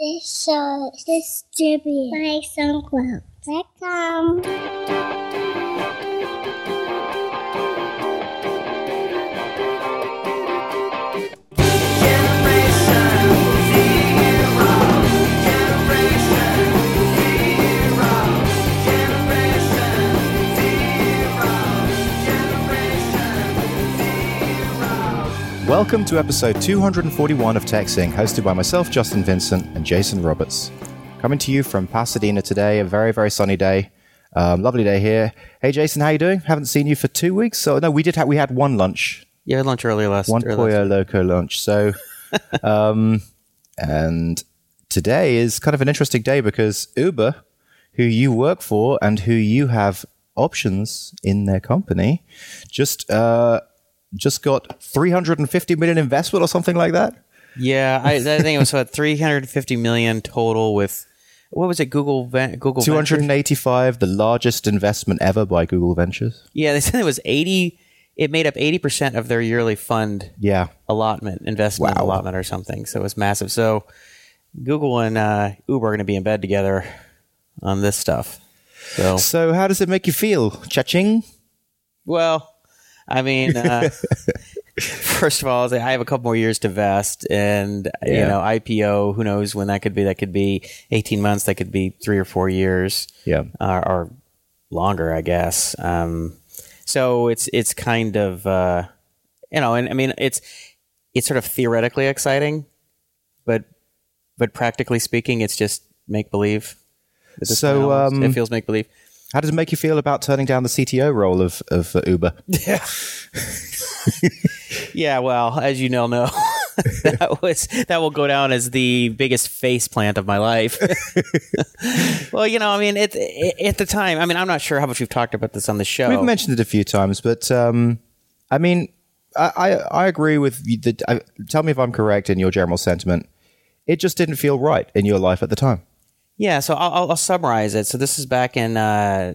This show is distributed by SoundCloud.com. Welcome to episode 241 of TechSync, hosted by myself, Justin Vincent, and Jason Roberts. Coming to you from Pasadena today, a very, very sunny day. Lovely day here. Hey, Jason, how you doing? Haven't seen you for 2 weeks. So no, we had one lunch. Yeah, lunch earlier last week. One Pollo Loco lunch. So, and today is kind of an interesting day because Uber, who you work for and who you have options in their company, just got 350 million investment or something like that. Yeah, I think it was about 350 million total with, what was it, Google 285 Ventures? The largest investment ever by Google Ventures. Yeah, they said it was it made up 80% of their yearly fund investment allotment or something. So it was massive. So Google and Uber are going to be in bed together on this stuff. So how does it make you feel? Cha-ching? Well, I mean, first of all, I have a couple more years to vest, and IPO. Who knows when that could be? That could be 18 months. That could be 3 or 4 years. Yeah, or longer, I guess. So it's kind of and I mean, it's sort of theoretically exciting, but practically speaking, it's just make believe. So it feels make believe. How does it make you feel about turning down the CTO role of Uber? Yeah. Yeah, well, as you now know, that will go down as the biggest faceplant of my life. Well, I mean, at the time, I mean, I'm not sure how much we've talked about this on the show. We've mentioned it a few times, but I mean, I agree with you. Tell me if I'm correct in your general sentiment. It just didn't feel right in your life at the time. Yeah, so I'll summarize it. So this is back in,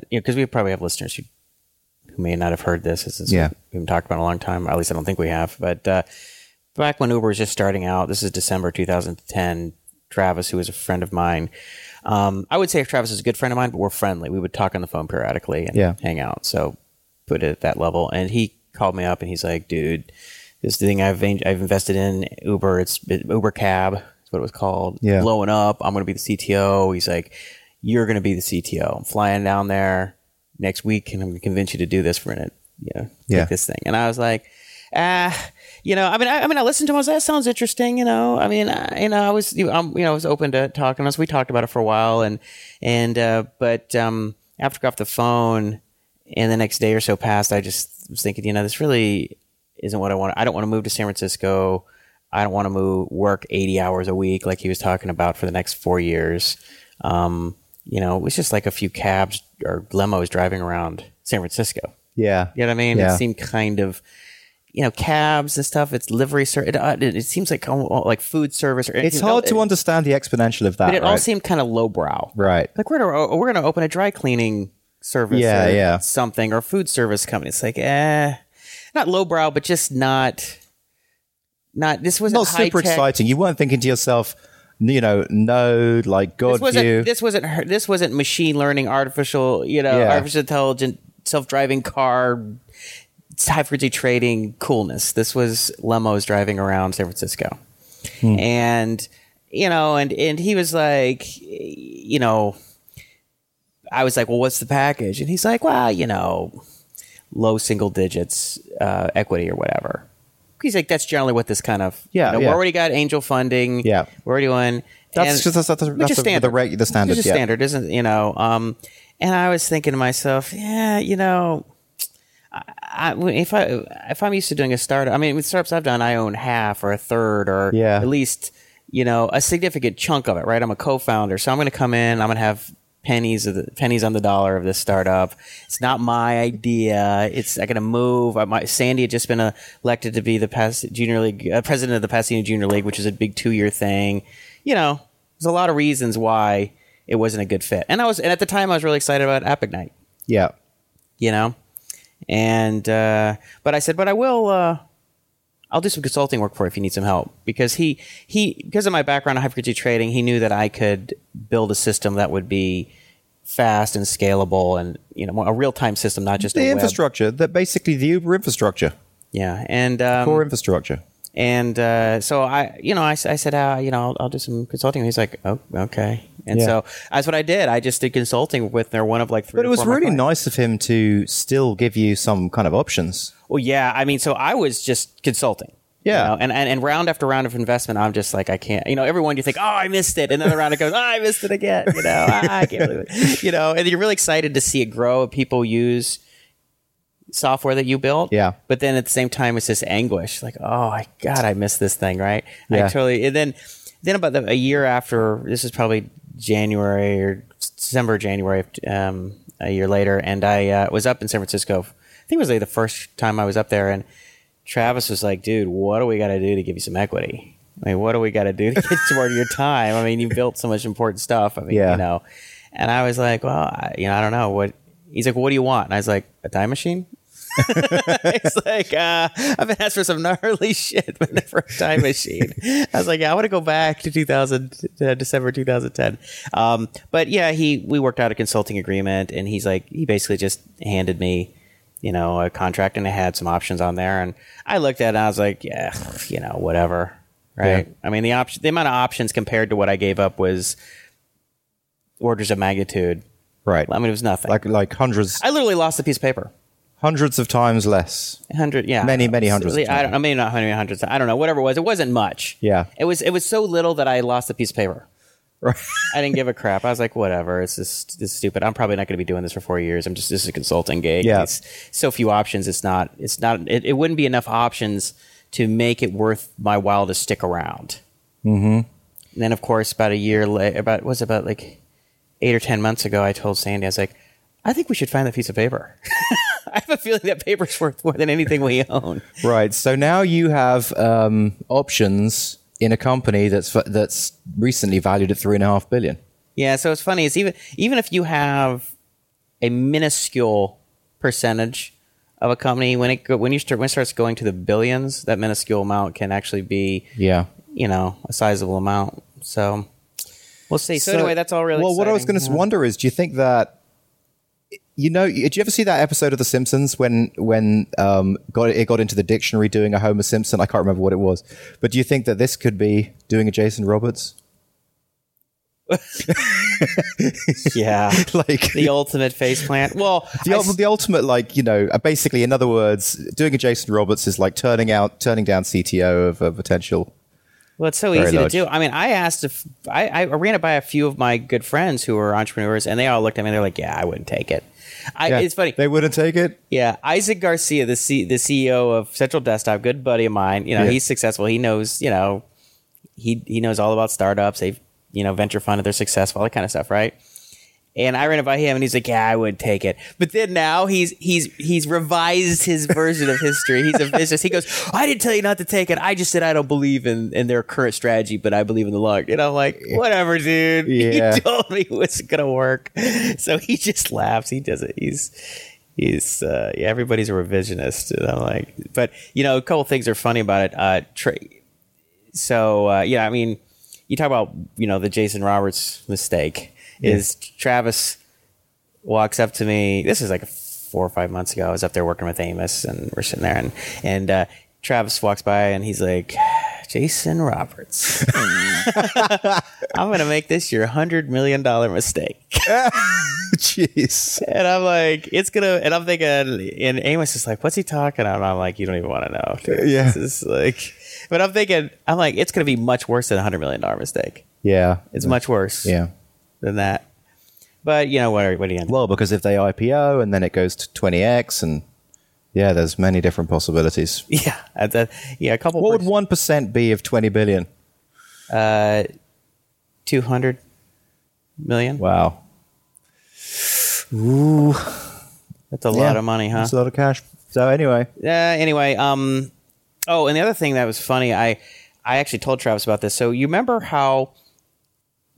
because we probably have listeners who may not have heard this. This is we haven't talked about in a long time. Or at least I don't think we have. But back when Uber was just starting out, this is December 2010. Travis, who was a friend of mine, I would say if Travis is a good friend of mine, but we're friendly. We would talk on the phone periodically and hang out. So put it at that level. And he called me up and he's like, "Dude, this thing I've invested in Uber. It's Uber Cab." What it was called, blowing up. I'm going to be the CTO. He's like, "You're going to be the CTO. I'm flying down there next week, and I'm going to convince you to do this for a minute. Take this thing." And I was like, I listened to him. I was like, "That sounds interesting." I was open to talking to us. We talked about it for a while, but after I got off the phone, and the next day or so passed, I just was thinking, this really isn't what I want. I don't want to move to San Francisco. I don't want to work 80 hours a week like he was talking about for the next 4 years. It was just like a few cabs or lemos driving around San Francisco. Yeah. You know what I mean? Yeah. It seemed kind of, cabs and stuff. It's livery service. It seems like food service. It's hard to understand the exponential of that. But it all seemed kind of lowbrow. Right. Like we're going to open a dry cleaning service or something, or food service company. It's like, not lowbrow, but just not... this wasn't not super tech. Exciting. You weren't thinking to yourself, Node, like God. This wasn't machine learning, artificial intelligent, self-driving car, high frequency trading coolness. This was lemos driving around San Francisco, and he was like, I was like, "Well, what's the package?" And he's like, "Well, low single digits equity or whatever." He's like, "That's generally what this kind of we already got angel funding. Yeah, we're already on." That's the standard. It's just standard, isn't And I was thinking to myself, if I'm used to doing a startup, I mean, with startups I've done, I own half or a third or at least a significant chunk of it, right? I'm a co-founder, so I'm going to come in. I'm going to have pennies on the dollar of this startup. It's not my idea. It's not going to move. Sandy had just been elected to be the president of the Pasadena Junior League, which is a big 2-year thing. There's a lot of reasons why it wasn't a good fit. And at the time I was really excited about AppIgnite. Yeah. And but I said, but I will I'll do some consulting work for you if you need some help. Because he because of my background in high-frequency trading, he knew that I could build a system that would be fast and scalable and, you know, a real-time system, not just the infrastructure, that basically the Uber infrastructure. Yeah, and core infrastructure. And so I said, I'll do some consulting. And he's like, oh, okay. And so that's what I did. I just did consulting with one of like three. But it was really nice of him to still give you some kind of options. Well, yeah. I mean, so I was just consulting. Yeah. You know, and round after round of investment, I'm just like, I can't, everyone, you think, oh, I missed it. And then the round it goes, oh, I missed it again. I can't believe it. And you're really excited to see it grow. People use software that you built, but then at the same time it's this anguish, like, oh my god, I missed this thing, right? Yeah. I totally. And then about a year after, this is probably January or December, January, a year later, and I was up in San Francisco. I think it was like the first time I was up there, and Travis was like, dude, what do we got to do to give you some equity? I mean, what do we got to do to get more of your time? I mean, you built so much important stuff. I mean, and I was like, well, I don't know what. He's like, well, what do you want? And I was like, a time machine? It's like, I've been asked for some gnarly shit, but never a time machine. I was like, I want to go back to December 2010. But yeah, we worked out a consulting agreement, and he's like, he basically just handed me, a contract, and it had some options on there, and I looked at it, and I was like, yeah, whatever, right? Yeah. I mean, the amount of options compared to what I gave up was orders of magnitude. Right. I mean, it was nothing. Like hundreds. I literally lost a piece of paper. Hundreds of times less. Many hundreds of times. I mean, not hundreds. I don't know. Whatever it was. It wasn't much. Yeah. It was so little that I lost a piece of paper. Right. I didn't give a crap. I was like, whatever. It's stupid. I'm probably not going to be doing this for 4 years. This is a consulting gig. Yeah. It's so few options. It wouldn't be enough options to make it worth my while to stick around. Mm-hmm. And then, of course, about a year later, about 8 or 10 months ago, I told Sandy, I was like, I think we should find that piece of paper. I have a feeling that paper's worth more than anything we own. Right. So now you have options in a company that's recently valued at $3.5 billion. Yeah. So it's funny. It's even if you have a minuscule percentage of a company, when it starts going to the billions, that minuscule amount can actually be a sizable amount. So. We'll see. So anyway, that's all really exciting. Well, what I was going to wonder is, do you think that, did you ever see that episode of The Simpsons when it got into the dictionary doing a Homer Simpson? I can't remember what it was. But do you think that this could be doing a Jason Roberts? Yeah. Like the ultimate faceplant. Well, the ultimate, basically, in other words, doing a Jason Roberts is like turning down CTO of a potential. Well, it's so very easy to do. I mean, I asked if I ran it by a few of my good friends who are entrepreneurs, and they all looked at me and they're like, yeah, I wouldn't take it. It's funny. They wouldn't take it? Yeah. Isaac Garcia, the CEO of Central Desktop, good buddy of mine, he's successful. He knows, he knows all about startups. They've, venture funded, they're successful, all that kind of stuff, right? And I ran it by him, and he's like, "Yeah, I would take it." But then now he's revised his version of history. He's a business. He goes, "I didn't tell you not to take it. I just said I don't believe in their current strategy, but I believe in the long." And I'm like, "Whatever, dude. Yeah. You told me it wasn't gonna work." So he just laughs. He does it. He's everybody's a revisionist, and I'm like, but a couple things are funny about it. I mean, you talk about the Jason Roberts mistake. Is Travis walks up to me. This is like 4 or 5 months ago. I was up there working with Amos, and we're sitting there, and Travis walks by, and he's like, "Jason Roberts, I'm going to make this your $100 million mistake." Jeez. And I'm like, it's gonna. And I'm thinking, and Amos is like, "What's he talking about?" And I'm like, "You don't even want to know." Dude. Yeah. This is like, but I'm thinking, I'm like, it's going to be much worse than $100 million mistake. Yeah, it's much worse. Yeah. Than that, but what do you? Well, because if they IPO and then it goes to 20x, and there's many different possibilities. Yeah, a couple. What would 1% be of 20 billion? 200 million. Wow. Ooh, that's a lot of money, huh? That's a lot of cash. So anyway. Yeah. Anyway. Oh, and the other thing that was funny, I actually told Travis about this. So you remember how?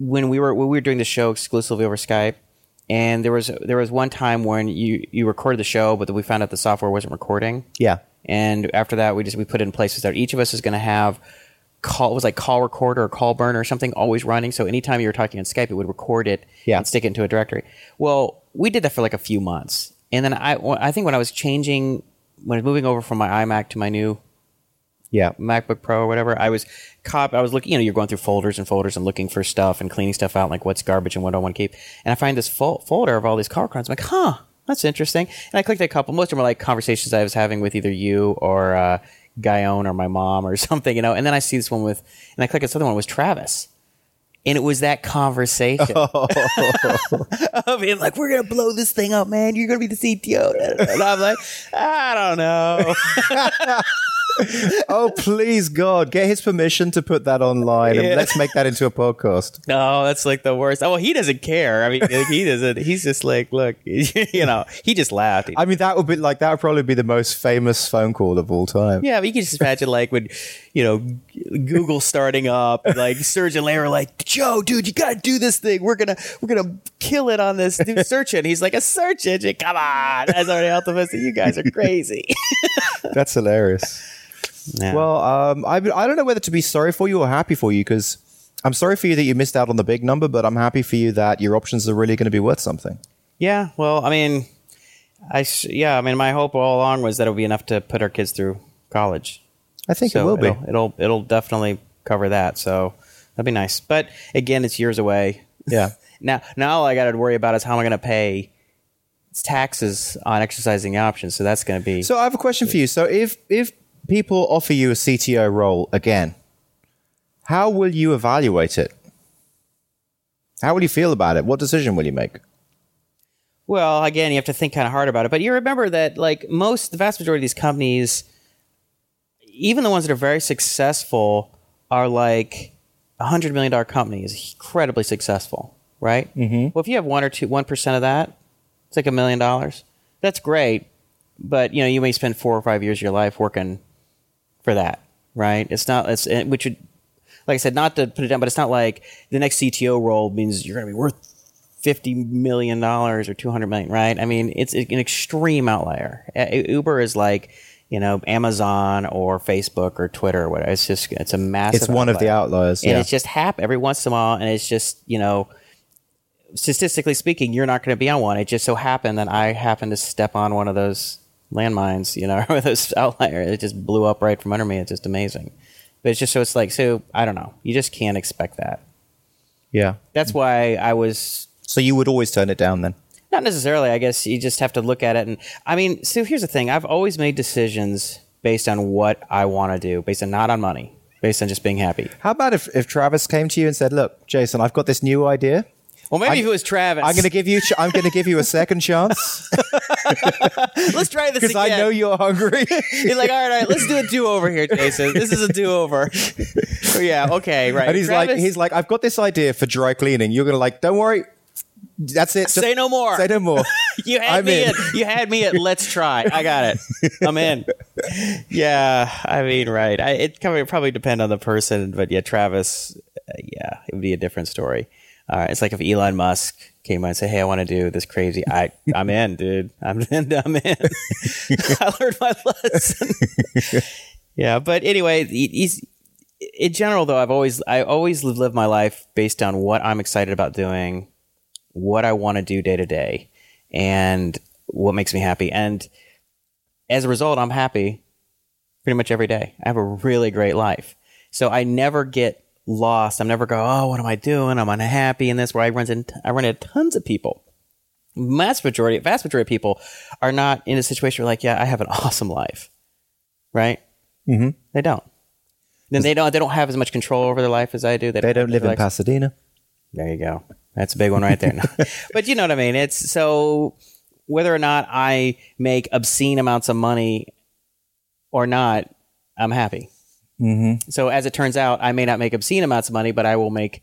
When we were doing the show exclusively over Skype, and there was one time when you recorded the show, but we found out the software wasn't recording. Yeah. And after that, we put it in places that each of us is going to have call recorder or call burner or something always running. So anytime you were talking on Skype, it would record it and stick it into a directory. Well, we did that for like a few months. And then I think when I was changing, when I was moving over from my iMac to my new MacBook Pro or whatever, I was looking, you're going through folders and folders and looking for stuff and cleaning stuff out, like what's garbage and what do I want to keep. And I find this folder of all these call records. I'm like, that's interesting. And I clicked a couple. Most of them are like conversations I was having with either you or Guyon or my mom or something, And then I see this one and I click this other one was Travis. And it was that conversation of him like, we're going to blow this thing up, man. You're going to be the CTO. And I'm like, I don't know. Oh, please, God, get his permission to put that online and let's make that into a podcast. No, that's like the worst. Oh, well, he doesn't care. I mean, he doesn't. He's just like, look, he just laughed. I mean, that would probably be the most famous phone call of all time. Yeah, but you can just imagine like when, Google starting up, like Serge and Larry were like, Joe, dude, you got to do this thing. We're going to kill it on this new search engine. He's like, a search engine? Come on. That's already out of us. You guys are crazy. That's hilarious. No. Well, I don't know whether to be sorry for you or happy for you, because I'm sorry for you that you missed out on the big number, but I'm happy for you that your options are really going to be worth something. Yeah. Well, I mean, my hope all along was that it would be enough to put our kids through college. I think so it will be. It'll definitely cover that. So that'd be nice. But again, it's years away. Yeah. Now all I got to worry about is how am I going to pay taxes on exercising options. So that's going to be. So I have a question for you. So if people offer you a CTO role again, how will you evaluate it? How will you feel about it? What decision will you make? Well, again, you have to think kind of hard about it. But you remember that, like the vast majority of these companies, even the ones that are very successful, are like $100 million company is incredibly successful, right? Mm-hmm. Well, if you have 1% of that, it's like $1 million. That's great, but you may spend 4 or 5 years of your life working for that, right? Like I said, not to put it down, but it's not like the next CTO role means you're going to be worth $50 million or $200 million, right? I mean, it's an extreme outlier. Uber is like, Amazon or Facebook or Twitter or whatever. It's a massive. It's one outlier. Of the outliers, and it's just happened every once in a while, and it's just statistically speaking, you're not going to be on one. It just so happened that I happened to step on one of those landmines, or those outliers. It just blew up right from under me. It's just amazing. But it's just so I don't know. You just can't expect that. Yeah, that's why I was. So you would always turn it down then. Not necessarily. I guess you just have to look at it. And I mean, so here's the thing. I've always made decisions based on what I want to do, based on not on money, based on just being happy. How about if Travis came to you and said, look, Jason, I've got this new idea. Well, maybe if it was Travis. I'm going to give you a second chance. Let's try this again. Because I know you're hungry. He's like, all right, let's do a do-over here, Jason. This is a do-over. Yeah, okay, right. And he's like, I've got this idea for dry cleaning. You're going to like, don't worry. That's it. Just say no more. Say no more. You had me at let's try. I got it. I'm in. Yeah, I mean, right. It probably depend on the person, but yeah, Travis, it would be a different story. It's like if Elon Musk came out and said, hey, I want to do this crazy. I'm in, dude. I'm in. I learned my lesson. Yeah, but anyway, in general, though, I always live my life based on what I'm excited about doing, what I want to do day to day, and what makes me happy. And as a result, I'm happy pretty much every day. I have a really great life. So I never get lost. I'm never go, oh, what am I doing? I'm unhappy in this, where I run into tons of people. Vast majority of people are not in a situation where like, yeah, I have an awesome life, right? Mm-hmm. They don't. Then they don't have as much control over their life as I do. They don't live in Pasadena. There you go. That's a big one right there. But you know what I mean? It's so whether or not I make obscene amounts of money or not, I'm happy. Mm-hmm. So as it turns out, I may not make obscene amounts of money, but I will make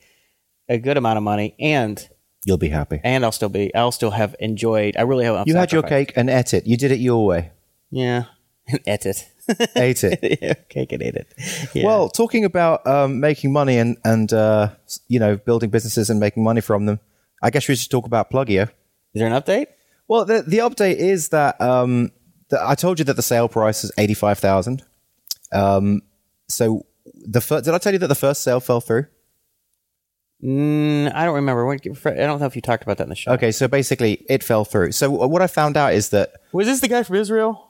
a good amount of money, and you'll be happy. And I'll still have enjoyed. I really have. You had your cake and ate it. You did it your way. Yeah, and ate it. Ate it. Yeah, cake and ate it. Yeah. Well, talking about making money and building businesses and making money from them, I guess we should talk about Pluggio. Is there an update? Well, the update is that I told you that the sale price is $85,000. So did I tell you that the first sale fell through? I don't remember. I don't know if you talked about that in the show. Okay, so basically it fell through. So what I found out is that... Was this the guy from Israel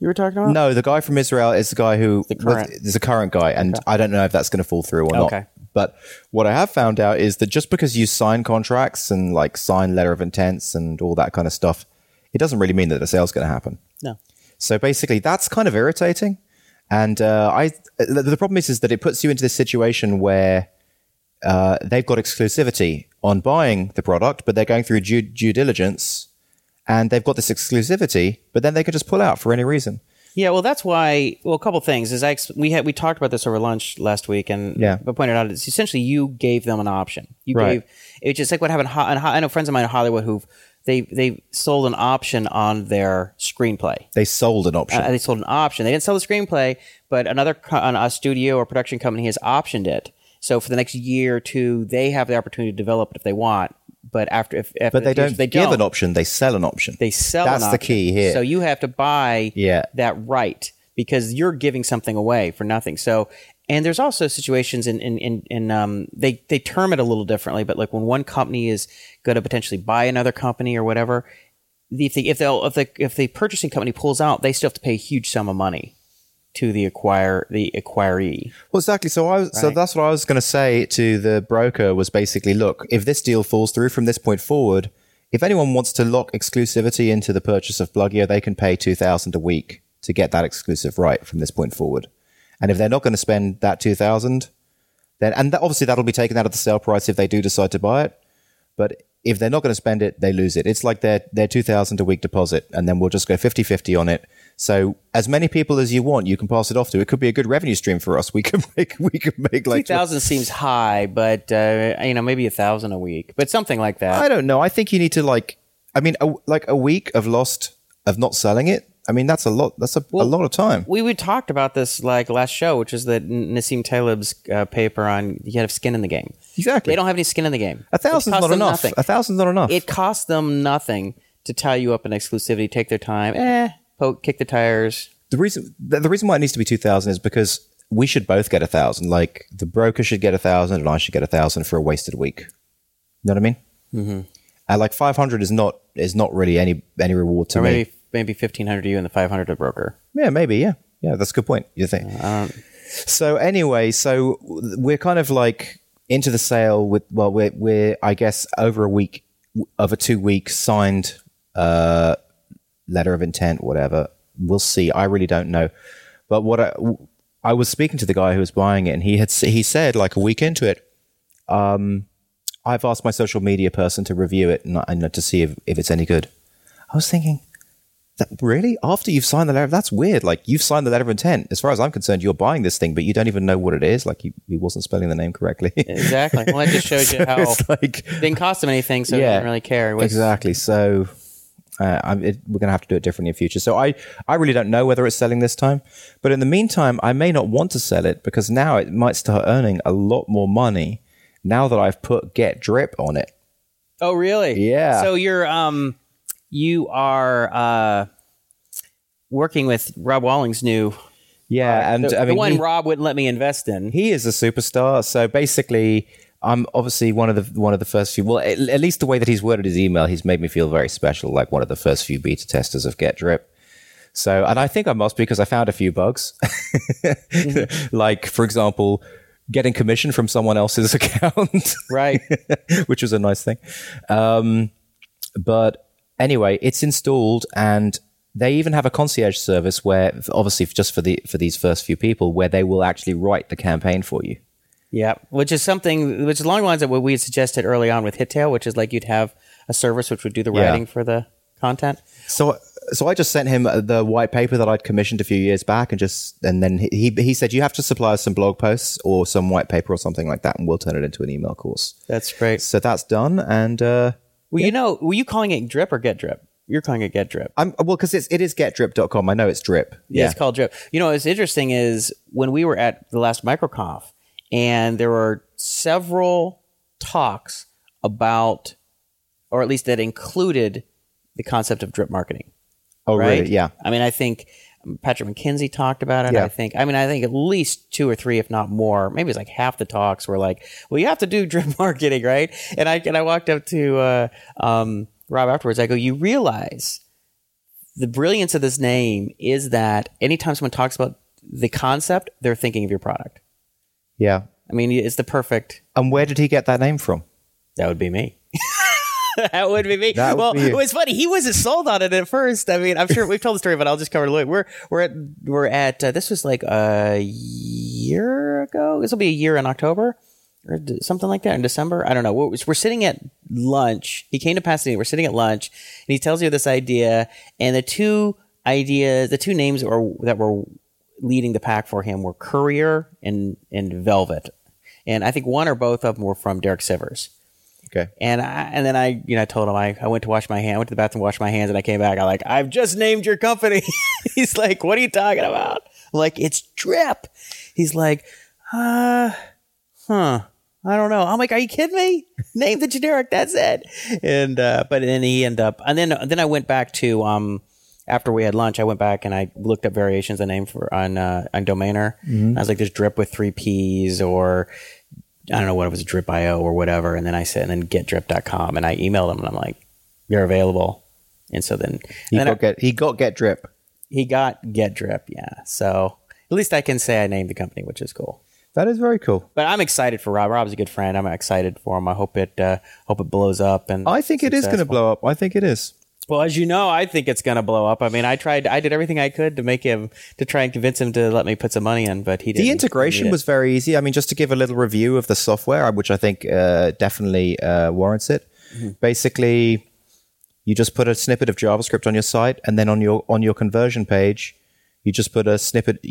you were talking about? No, the guy from Israel is the guy who... is the current guy, and okay. I don't know if that's going to fall through or not. Okay. But what I have found out is that just because you sign contracts and like sign letter of intents and all that kind of stuff, it doesn't really mean that the sale's going to happen. No. So basically that's kind of irritating. And the problem is that it puts you into this situation where they've got exclusivity on buying the product, but they're going through due diligence and they've got this exclusivity, but then they could just pull out for any reason. Yeah, well, that's why. Well, a couple of things is we talked about this over lunch last week, and I pointed out it's essentially you gave them an option. It's just like what happened. I know friends of mine in Hollywood who've they sold an option on their screenplay. They sold an option. They sold an option. They didn't sell the screenplay, but a studio or production company has optioned it. So for the next year or two, they have the opportunity to develop it if they want. But they don't give an option, they sell an option. That's the key here. So you have to buy that right, because you're giving something away for nothing. So, and there's also situations in they term it a little differently, but like when one company is going to potentially buy another company or whatever, if the purchasing company pulls out, they still have to pay a huge sum of money to the acquiree. Well, exactly. So that's what I was going to say to the broker was basically, look, if this deal falls through from this point forward, if anyone wants to lock exclusivity into the purchase of Pluggio, they can pay $2,000 a week to get that exclusive right from this point forward. And if they're not going to spend that $2,000, then obviously that'll be taken out of the sale price if they do decide to buy it. But if they're not going to spend it, they lose it. It's like their $2,000 a week deposit, and then we'll just go 50-50 on it. So as many people as you want, you can pass it off to. It could be a good revenue stream for us. We could make like 2,000 seems high, but maybe 1,000 a week, but something like that. I don't know. I think you need to a week of not selling it. I mean, that's a lot. That's a lot of time. We talked about this last show, which is the Nassim Taleb's paper on you have skin in the game. Exactly. They don't have any skin in the game. 1,000's not enough. 1,000's not enough. It costs them nothing to tie you up in exclusivity. Take their time. Kick the tires. The reason why it needs to be 2,000 is because we should both get 1,000. Like the broker should get 1,000, and I should get 1,000 for a wasted week. You know what I mean? Mm-hmm. And 500 is not really any reward to me. Maybe 1,500 to you and the 500 to the broker. Yeah, maybe. Yeah, that's a good point. You think? So anyway, so we're kind of into the sale with. Well, we're I guess over a week of a 2-week signed letter of intent, whatever. We'll see. I really don't know. But what I was speaking to the guy who was buying it, and he said a week into it, I've asked my social media person to review it and to see if it's any good. I was thinking. Really? After you've signed the letter, that's weird. You've signed the letter of intent. As far as I'm concerned, you're buying this thing, but you don't even know what it is. He wasn't spelling the name correctly. Exactly. Well, that just shows so you how it didn't cost him anything, so he didn't really care. Exactly. So we're going to have to do it differently in future. So I really don't know whether it's selling this time. But in the meantime, I may not want to sell it because now it might start earning a lot more money now that I've put GetDrip on it. Oh, really? Yeah. So you're... You are working with Rob Walling's new... Yeah, and... I mean, the one Rob wouldn't let me invest in. He is a superstar. So basically, I'm obviously one of the first few... Well, at least the way that he's worded his email, he's made me feel very special, like one of the first few beta testers of GetDrip. So, and I think I must be because I found a few bugs. Mm-hmm. For example... Getting commission from someone else's account. Right. Which was a nice thing. But... Anyway, it's installed, and they even have a concierge service where, obviously, just for these first few people, where they will actually write the campaign for you. Yeah, which is along the lines of what we had suggested early on with Hittail, which is you'd have a service which would do the writing for the content. So I just sent him the white paper that I'd commissioned a few years back, and then he said you have to supply us some blog posts or some white paper or something like that, and we'll turn it into an email course. That's great. So that's done, and. Well, were you calling it Drip or Get Drip? You're calling it Get Drip. Because it is getdrip.com. I know it's Drip. Yeah, it's called Drip. What's interesting is when we were at the last MicroConf, and there were several talks about, or at least that included the concept of drip marketing. Oh, right? Really? Yeah. I mean, I think Patrick McKenzie talked about it. Yeah. I think at least two or three, if not more, maybe it's like half the talks were like, well, you have to do drip marketing, right? And I walked up to Rob afterwards. I go, you realize the brilliance of this name is that anytime someone talks about the concept, they're thinking of your product. Yeah. I mean, it's the perfect. And where did he get that name from? That would be me. That would be me. Well, it was funny. He wasn't sold on it at first. I mean, I'm sure we've told the story, but I'll just cover it a little bit. We're at this was like a year ago. This will be a year in October or something like that, in December. I don't know. We're sitting at lunch. He came to Pasadena. We're sitting at lunch, and he tells you this idea. And the two names that were leading the pack for him were Courier and Velvet. And I think one or both of them were from Derek Sivers. Okay. And then I told him I went to wash my hands, went to the bathroom, washed my hands, and I came back. I'm like, I've just named your company. He's like, what are you talking about? I'm like, it's Drip. He's like, I don't know. I'm like, are you kidding me? Name the generic. That's it. And but then he ended up, and then I went back to after we had lunch, I went back and I looked up variations of the name on Domainer. Mm-hmm. I was like, there's Drip with 3 P's, or I don't know what it was, Drip.io or whatever. And then I said, and then getdrip.com. And I emailed him and I'm like, you're available. And so then He got GetDrip, yeah. So at least I can say I named the company, which is cool. That is very cool. But I'm excited for Rob. Rob's a good friend. I'm excited for him. I hope it blows up. And I think it is going to blow up. I think it is. Well, as you know, I think it's going to blow up. I mean, I did everything I could to make him, to try and convince him to let me put some money in, but he didn't. The integration was very easy. I mean, just to give a little review of the software, which I think definitely warrants it. Mm-hmm. Basically, you just put a snippet of JavaScript on your site, and then on your conversion page, you just put a snippet of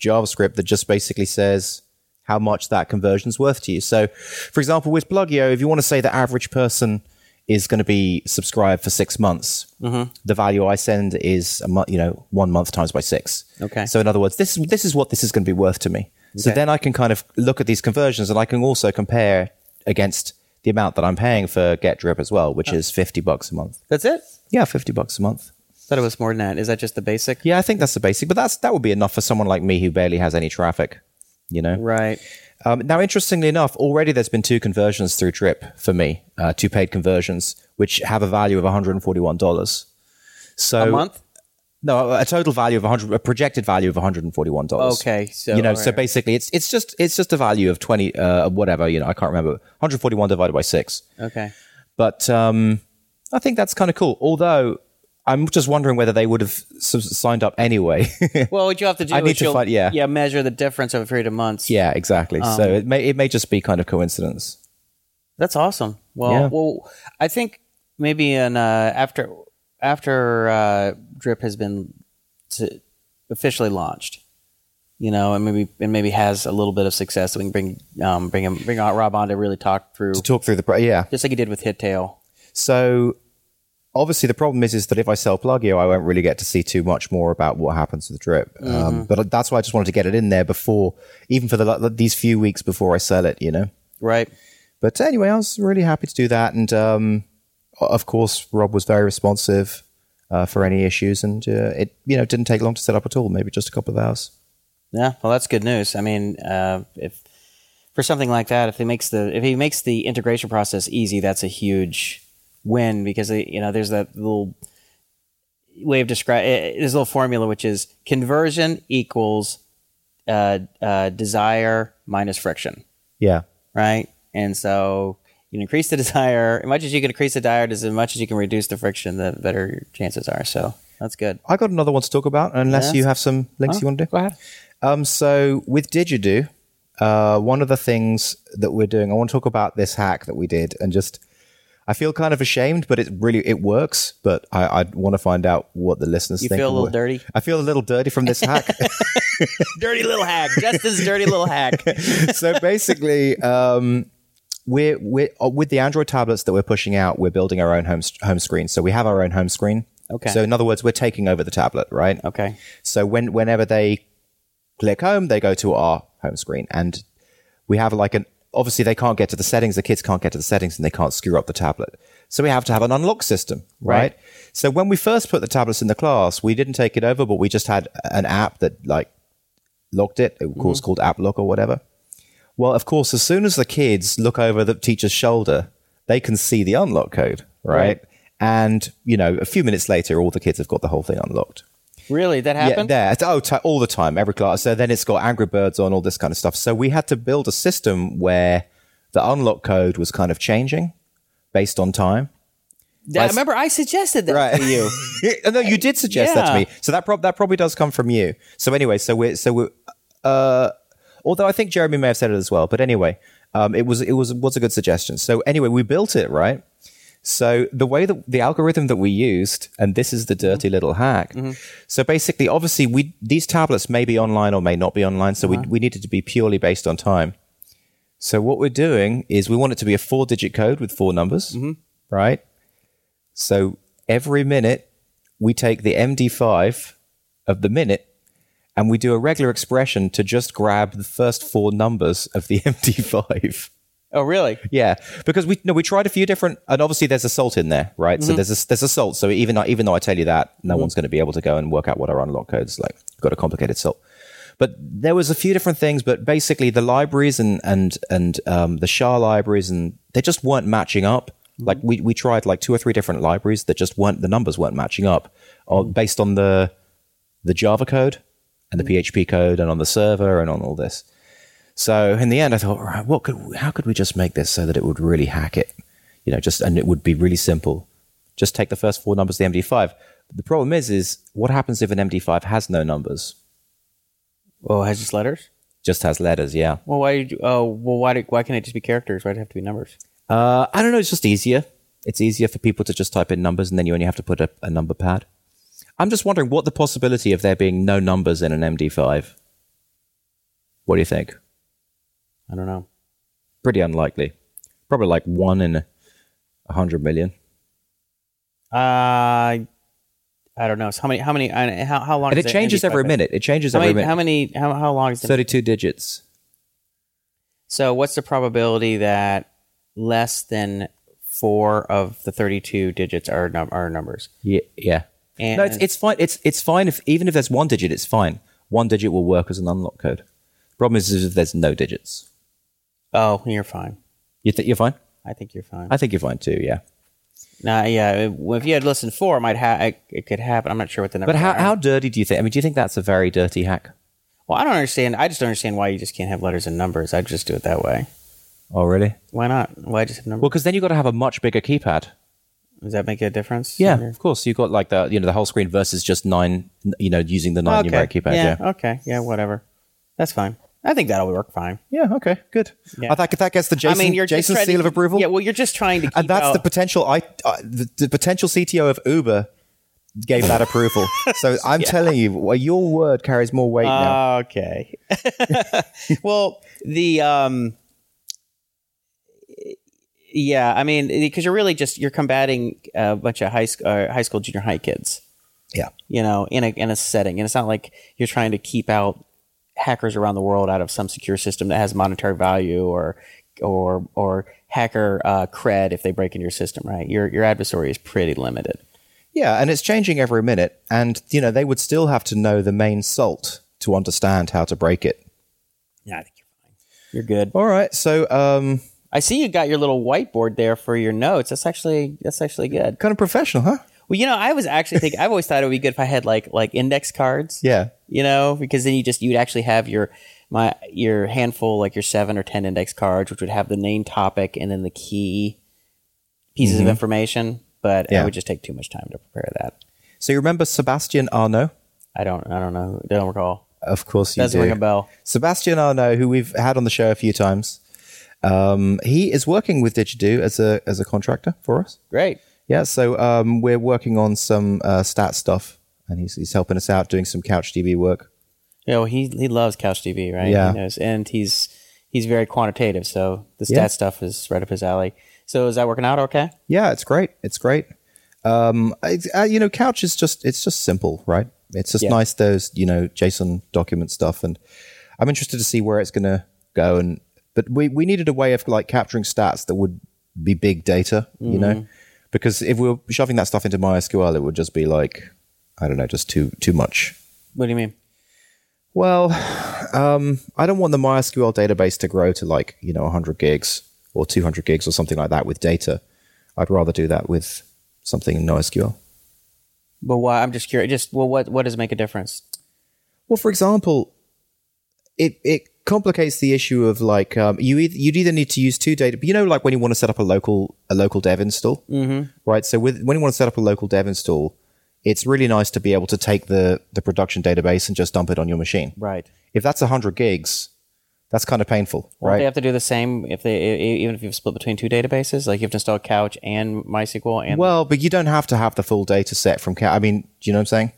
JavaScript that just basically says how much that conversion's worth to you. So, for example, with Pluggio, if you want to say the average person is going to be subscribed for 6 months. Mm-hmm. The value I send is 1 month times by 6. Okay. So in other words, this is what this is going to be worth to me. Okay. So then I can kind of look at these conversions, and I can also compare against the amount that I'm paying for GetDrip as well, which is $50 a month. That's it? Yeah, $50 a month. Thought it was more than that. Is that just the basic? Yeah, I think that's the basic, but that would be enough for someone like me who barely has any traffic. Right. Now, interestingly enough, already there's been 2 conversions through Drip for me, 2 paid conversions, which have a value of $141. So a month? No, a total value of a projected value of $141. Okay, so so basically, it's just a value of 20, whatever, I can't remember, 141 divided by 6. Okay, but I think that's kind of cool. Although I'm just wondering whether they would have signed up anyway. Well, what you have to do is measure the difference over a period of months. Yeah, exactly. So it may just be kind of coincidence. That's awesome. Well, yeah. Well, I think maybe after Drip has been officially launched, and maybe has a little bit of success, so we can bring Rob on to really talk through the yeah, just like he did with Hittail. So. Obviously, the problem is that if I sell Pluggio, I won't really get to see too much more about what happens with Drip. Mm-hmm. But that's why I just wanted to get it in there before, even for these few weeks before I sell it, Right. But anyway, I was really happy to do that. And of course, Rob was very responsive for any issues. And it didn't take long to set up at all, maybe just a couple of hours. Yeah, well, that's good news. I mean, if for something like that, if he makes the integration process easy, that's a huge win, because there's that little way of describing, there's a little formula, which is conversion equals desire minus friction. Yeah. Right. And so you increase the desire as much as you can reduce the friction, the better your chances are. So that's good. I got another one to talk about, unless you have some links you want to do. Go ahead. So with Digidoo, one of the things that we're doing, I want to talk about this hack that we did, and just, I feel kind of ashamed, but it works. But I want to find out what the listeners think. You feel a little dirty? I feel a little dirty from this hack. Dirty little hack. Just this dirty little hack. So basically, we're with the Android tablets that we're pushing out, we're building our own home screen. So we have our own home screen. Okay. So in other words, we're taking over the tablet, right? Okay. So whenever they click home, they go to our home screen. And we have like an obviously they can't get to the settings, the kids can't get to the settings, and they can't screw up the tablet. So we have to have an unlock system, right? So when we first put the tablets in the class, we didn't take it over, but we just had an app that like locked it. Of course, called App Lock or whatever. Well, of course, as soon as the kids look over the teacher's shoulder, they can see the unlock code, right? And, you know, a few minutes later, all the kids have got the whole thing unlocked. Really? That happened? Yeah, all the time, every class. So then it's got Angry Birds on, all this kind of stuff. So we had to build a system where the unlock code was kind of changing based on time. I remember I suggested that to you. No, you did suggest that to me. So that probably does come from you. So anyway, so we're although I think Jeremy may have said it as well, but anyway, it was a good suggestion. So anyway, we built it, right? So the way that the algorithm that we used, and this is the dirty little hack. So basically, obviously, these tablets may be online or may not be online. So we needed to be purely based on time. So what we're doing is we want it to be a 4-digit code with 4 numbers, right? So every minute we take the MD5 of the minute and we do a regular expression to just grab the first 4 numbers of the MD5. Oh, really? Yeah, because we tried a few different, and obviously there's a salt in there, right? So there's a salt. So even though I tell you that, no one's going to be able to go and work out what our unlock code is like. We've got a complicated salt. But there was a few different things, but basically the libraries and the SHA libraries, and they just weren't matching up. Like we tried like 2 or 3 different libraries that just weren't, the numbers weren't matching up, or based on the Java code and the PHP code and on the server and on all this. So in the end, I thought, right, how could we just make this so that it would really hack it? You know, and it would be really simple. Just take the first 4 numbers of the MD5. The problem is what happens if an MD5 has no numbers? Well, it has just letters? Just has letters, yeah. Well, why can't it just be characters? Why do it have to be numbers? I don't know. It's just easier. It's easier for people to just type in numbers, and then you only have to put a number pad. I'm just wondering what the possibility of there being no numbers in an MD5. What do you think? I don't know. Pretty unlikely. Probably like 1 in 100 million. I don't know. So how many? How long? And it changes every minute. It changes every minute. How many? How long is it? 32 digits. So what's the probability that less than 4 of the 32 digits are numbers? Yeah. And no, it's fine. It's fine even if there's 1 digit, it's fine. 1 digit will work as an unlock code. Problem is if there's no digits. Oh, you're fine. You think you're fine? I think you're fine. I think you're fine too. Yeah. Nah, yeah. If you had listened 4, it could happen. I'm not sure what the number. But how dirty do you think? I mean, do you think that's a very dirty hack? Well, I don't understand. I just don't understand why you just can't have letters and numbers. I'd just do it that way. Oh, really? Why not? Why just have numbers? Well, because then you got to have a much bigger keypad. Does that make a difference? Yeah, of course. You got like the whole screen versus just 9. You know, using the 9 numeric keypad. Yeah. Okay. Yeah. Whatever. That's fine. I think that'll work fine. Yeah. Okay. Good. Yeah. I think that gets the Jason's seal of approval. Yeah. Well, you're just trying to keep and that's out. The potential. The potential CTO of Uber gave that approval. So I'm telling you, well, your word carries more weight now. Okay. Well, yeah. I mean, because you're really just you're combating a bunch of high school, junior high kids. Yeah. You know, in a setting, and it's not like you're trying to keep out hackers around the world out of some secure system that has monetary value or hacker cred if they break into your system, right? Your adversary is pretty limited. Yeah, and it's changing every minute. And, you know, they would still have to know the main salt to understand how to break it. Yeah, I think you're fine. You're good. All right, so... I see you got your little whiteboard there for your notes. That's actually good. Kind of professional, huh? Well, you know, I was actually thinking, I've always thought it would be good if I had like index cards. Yeah. You know, because then you'd actually have your handful, like your 7 or 10 index cards, which would have the name topic and then the key pieces of information. But it would just take too much time to prepare that. So you remember Sebastian Arno? I don't know. I don't recall. Of course you do. Doesn't ring a bell. Sebastian Arno, who we've had on the show a few times, he is working with Digidoo as a contractor for us. Great. Yeah, so we're working on some stat stuff, and he's helping us out doing some CouchDB work. Yeah, well, he loves CouchDB, right? Yeah, he knows, and he's very quantitative, so the stat stuff is right up his alley. So is that working out okay? Yeah, it's great. It's great. You know, Couch is just simple, right? It's just nice those JSON document stuff, and I'm interested to see where it's going to go, and But we needed a way of like capturing stats that would be big data, you know, because if we were shoving that stuff into MySQL, it would just be like, I don't know, just too much. What do you mean? Well, I don't want the MySQL database to grow to like, you know, 100 gigs or 200 gigs or something like that with data. I'd rather do that with something in NoSQL. But why? I'm just curious. Just what does it make a difference? Well, for example, it complicates the issue of like you'd either need to use two data, but you know, like when you want to set up a local dev install, right? So when you want to set up a local dev install, it's really nice to be able to take the production database and just dump it on your machine, right? If that's 100 gigs. That's kind of painful, right? Well, they have to do the same even if you've split between two databases, like you have to install Couch and MySQL. And well, but you don't have to have the full data set from Couch. I mean, do you know what I'm saying?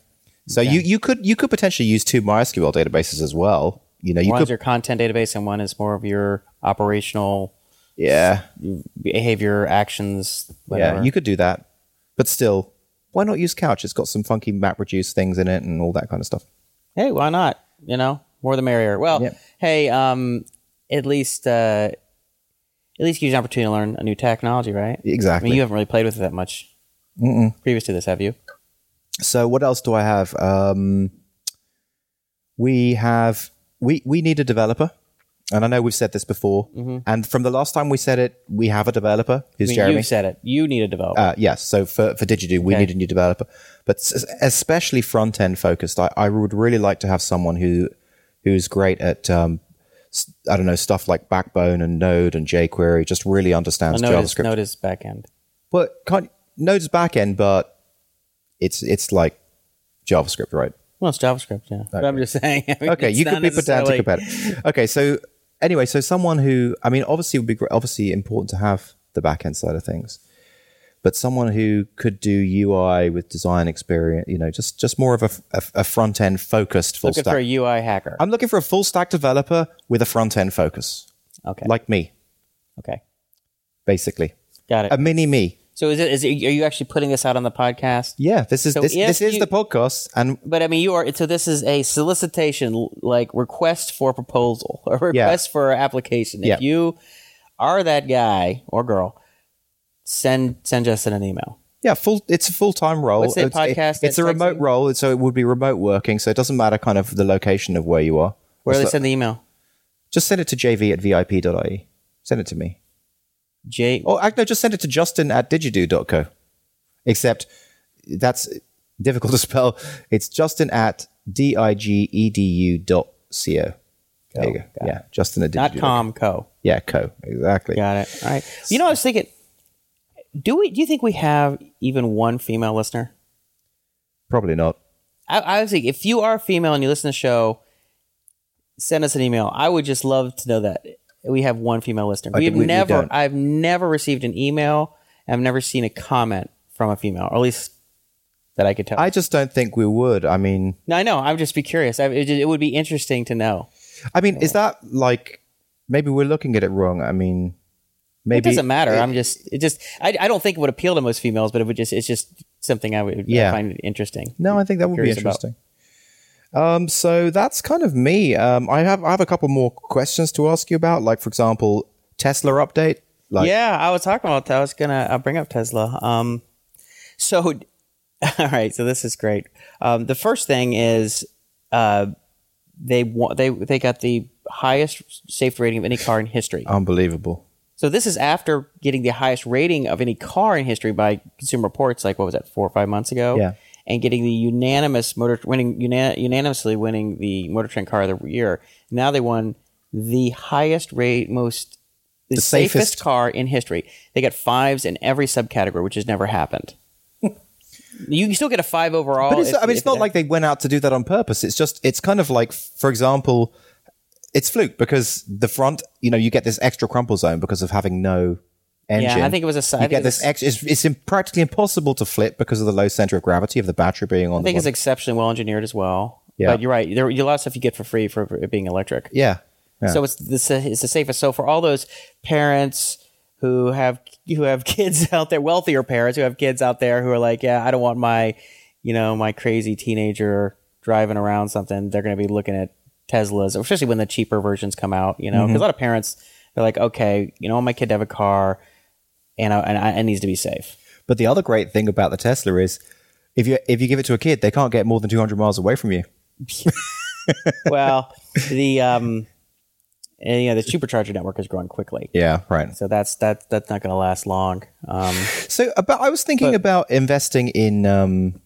So okay. you could potentially use two MySQL databases as well. You know, one is your content database and one is more of your operational behavior, actions, whatever. Yeah, you could do that. But still, why not use Couch? It's got some funky MapReduce things in it and all that kind of stuff. Hey, why not? You know? More the merrier. Well, hey, at least gives you an opportunity to learn a new technology, right? Exactly. I mean, you haven't really played with it that much previous to this, have you? So what else do I have? We need a developer, and I know we've said this before. And from the last time we said it, we have a developer. Who's Jeremy? You said it. You need a developer. Yes. So for Digidoo, we need a new developer, but especially front end focused. I would really like to have someone who's great at, I don't know, stuff like Backbone and Node and jQuery, just really understands JavaScript. Node is backend. Well, Node's backend, but it's like JavaScript, right? Well, it's JavaScript, yeah. Okay. But I'm just saying. I mean, okay, you could be pedantic about it. Okay, so anyway, so someone who, I mean, obviously it would be obviously important to have the backend side of things, but someone who could do UI with design experience, you know, just more of a front-end focused full stack. Looking for a UI hacker. I'm looking for a full stack developer with a front-end focus. Okay. Like me. Okay. Basically. Got it. A mini me. So are you actually putting this out on the podcast? Yeah, this is the podcast, but I mean so this is a solicitation, like request for proposal or request for application. If you are that guy or girl, send Justin an email. Yeah, it's a full-time role. What's the podcast? It's a remote role, so it would be remote working, so it doesn't matter kind of the location of where you are. Where do they send the email? Just send it to jv@vip.ie. Send it to me. Just send it to justin@digidoo.co. Except that's difficult to spell. It's justin@digedu.co. There you go. Yeah, justin@digidoo.co. Not com, co. Yeah, co. Exactly. Got it. All right. You know, I was thinking... Do you think we have even one female listener? Probably not. I was thinking, if you are a female and you listen to the show, send us an email. I would just love to know that we have one female listener. I've never received an email. I've never seen a comment from a female, or at least that I could tell. I just don't think we would. I mean, no, I know. I would just be curious. It would be interesting to know. I mean, is that like maybe we're looking at it wrong? I mean. Maybe, it doesn't matter. I don't think it would appeal to most females, but it's just something I would find interesting. No, I think that would be interesting. So that's kind of me. I have a couple more questions to ask you about, like for example, Tesla update. I was talking about that. I was gonna bring up Tesla. All right, so this is great. The first thing is they got the highest safety rating of any car in history. Unbelievable. So this is after getting the highest rating of any car in history by Consumer Reports, like what was that, 4 or 5 months ago? Yeah. And getting the unanimously winning the Motor Trend Car of the Year. Now they won the highest rate, the safest car in history. They got 5s in every subcategory, which has never happened. You can still get a 5 overall. But it's not like they went out to do that on purpose. It's just, it's kind of like, for example, it's fluke because the front, you know, you get this extra crumple zone because of having no engine. Yeah, I think it was a side. You get this extra. It's practically impossible to flip because of the low center of gravity of the battery being on. I think it's exceptionally well engineered as well. Yeah, but you're right. There, a lot of stuff you get for free for it being electric. Yeah. So it's the safest. So for all those parents who have kids out there, wealthier parents who have kids out there who are like, I don't want my crazy teenager driving around something. They're going to be looking at Teslas, especially when the cheaper versions come out, because a lot of parents they're like, okay, you know, my kid to have a car, and it needs to be safe. But the other great thing about the Tesla is, if you give it to a kid, they can't get more than 200 miles away from you. Well, the supercharger network is growing quickly. Yeah, right. So that's not going to last long. I was thinking about investing in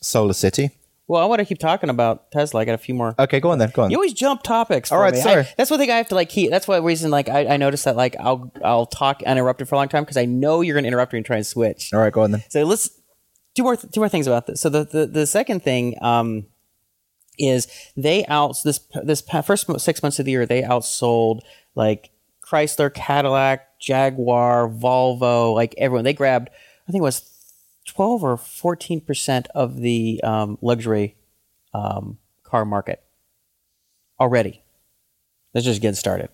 Solar City. Well, I want to keep talking about Tesla. I got a few more. Okay, go on then. Go on. You always jump topics. All right, me. Sorry. That's one thing I have to keep. That's one reason I noticed that I'll talk uninterrupted for a long time because I know you're going to interrupt me and try and switch. All right, go on then. So let's two more things about this. So the second thing is they this first 6 months of the year they outsold Chrysler, Cadillac, Jaguar, Volvo, everyone. They grabbed, I think it was 12 or 14% of the luxury car market already. That's just getting started.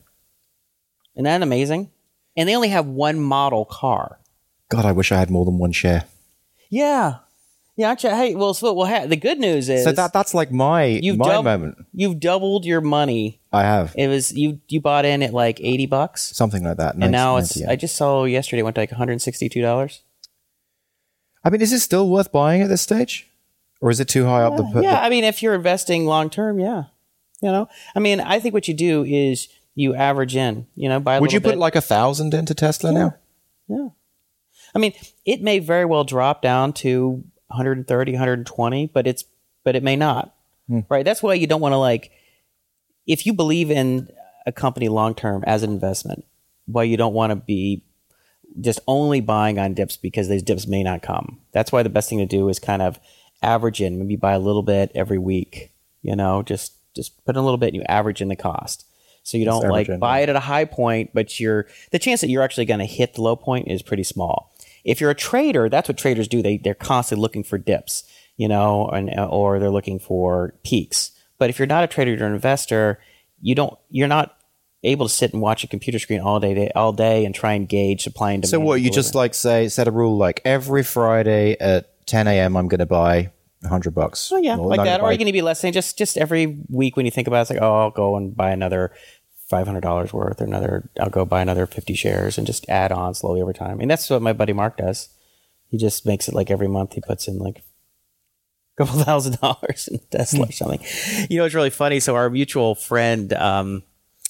Isn't that amazing? And they only have one model car. God, I wish I had more than one share. Yeah. Yeah, actually, hey, the good news is... So that's moment. You've doubled your money. I have. It was you bought in at $80. Something like that. And now it's... I just saw yesterday it went to $162. I mean, is it still worth buying at this stage? Or is it too high up the... Yeah, I mean, if you're investing long-term, yeah. You know? I mean, I think what you do is you average in, buy a little bit. Would you put 1,000 into Tesla now? Yeah. I mean, it may very well drop down to 130, 120, but it may not. Right? That's why you don't want to if you believe in a company long-term as an investment, why you don't want to be just only buying on dips because those dips may not come. That's why the best thing to do is kind of average in, maybe buy a little bit every week, just put in a little bit and you average in the cost. So you don't buy it at a high point, but the chance that you're actually going to hit the low point is pretty small. If you're a trader, that's what traders do. They're constantly looking for dips, or they're looking for peaks. But if you're not a trader, you're an investor, you're not able to sit and watch a computer screen all day and try and gauge supply and demand. So what, you just say, set a rule every Friday at 10 a.m. I'm going to buy $100. Oh yeah, that. Or you're going to be less than just every week when you think about it, it's I'll go and buy another $500 worth or I'll go buy another 50 shares and just add on slowly over time. And that's what my buddy Mark does. He just makes it every month he puts in a couple $1,000 in Tesla or something. It's really funny. So our mutual friend, it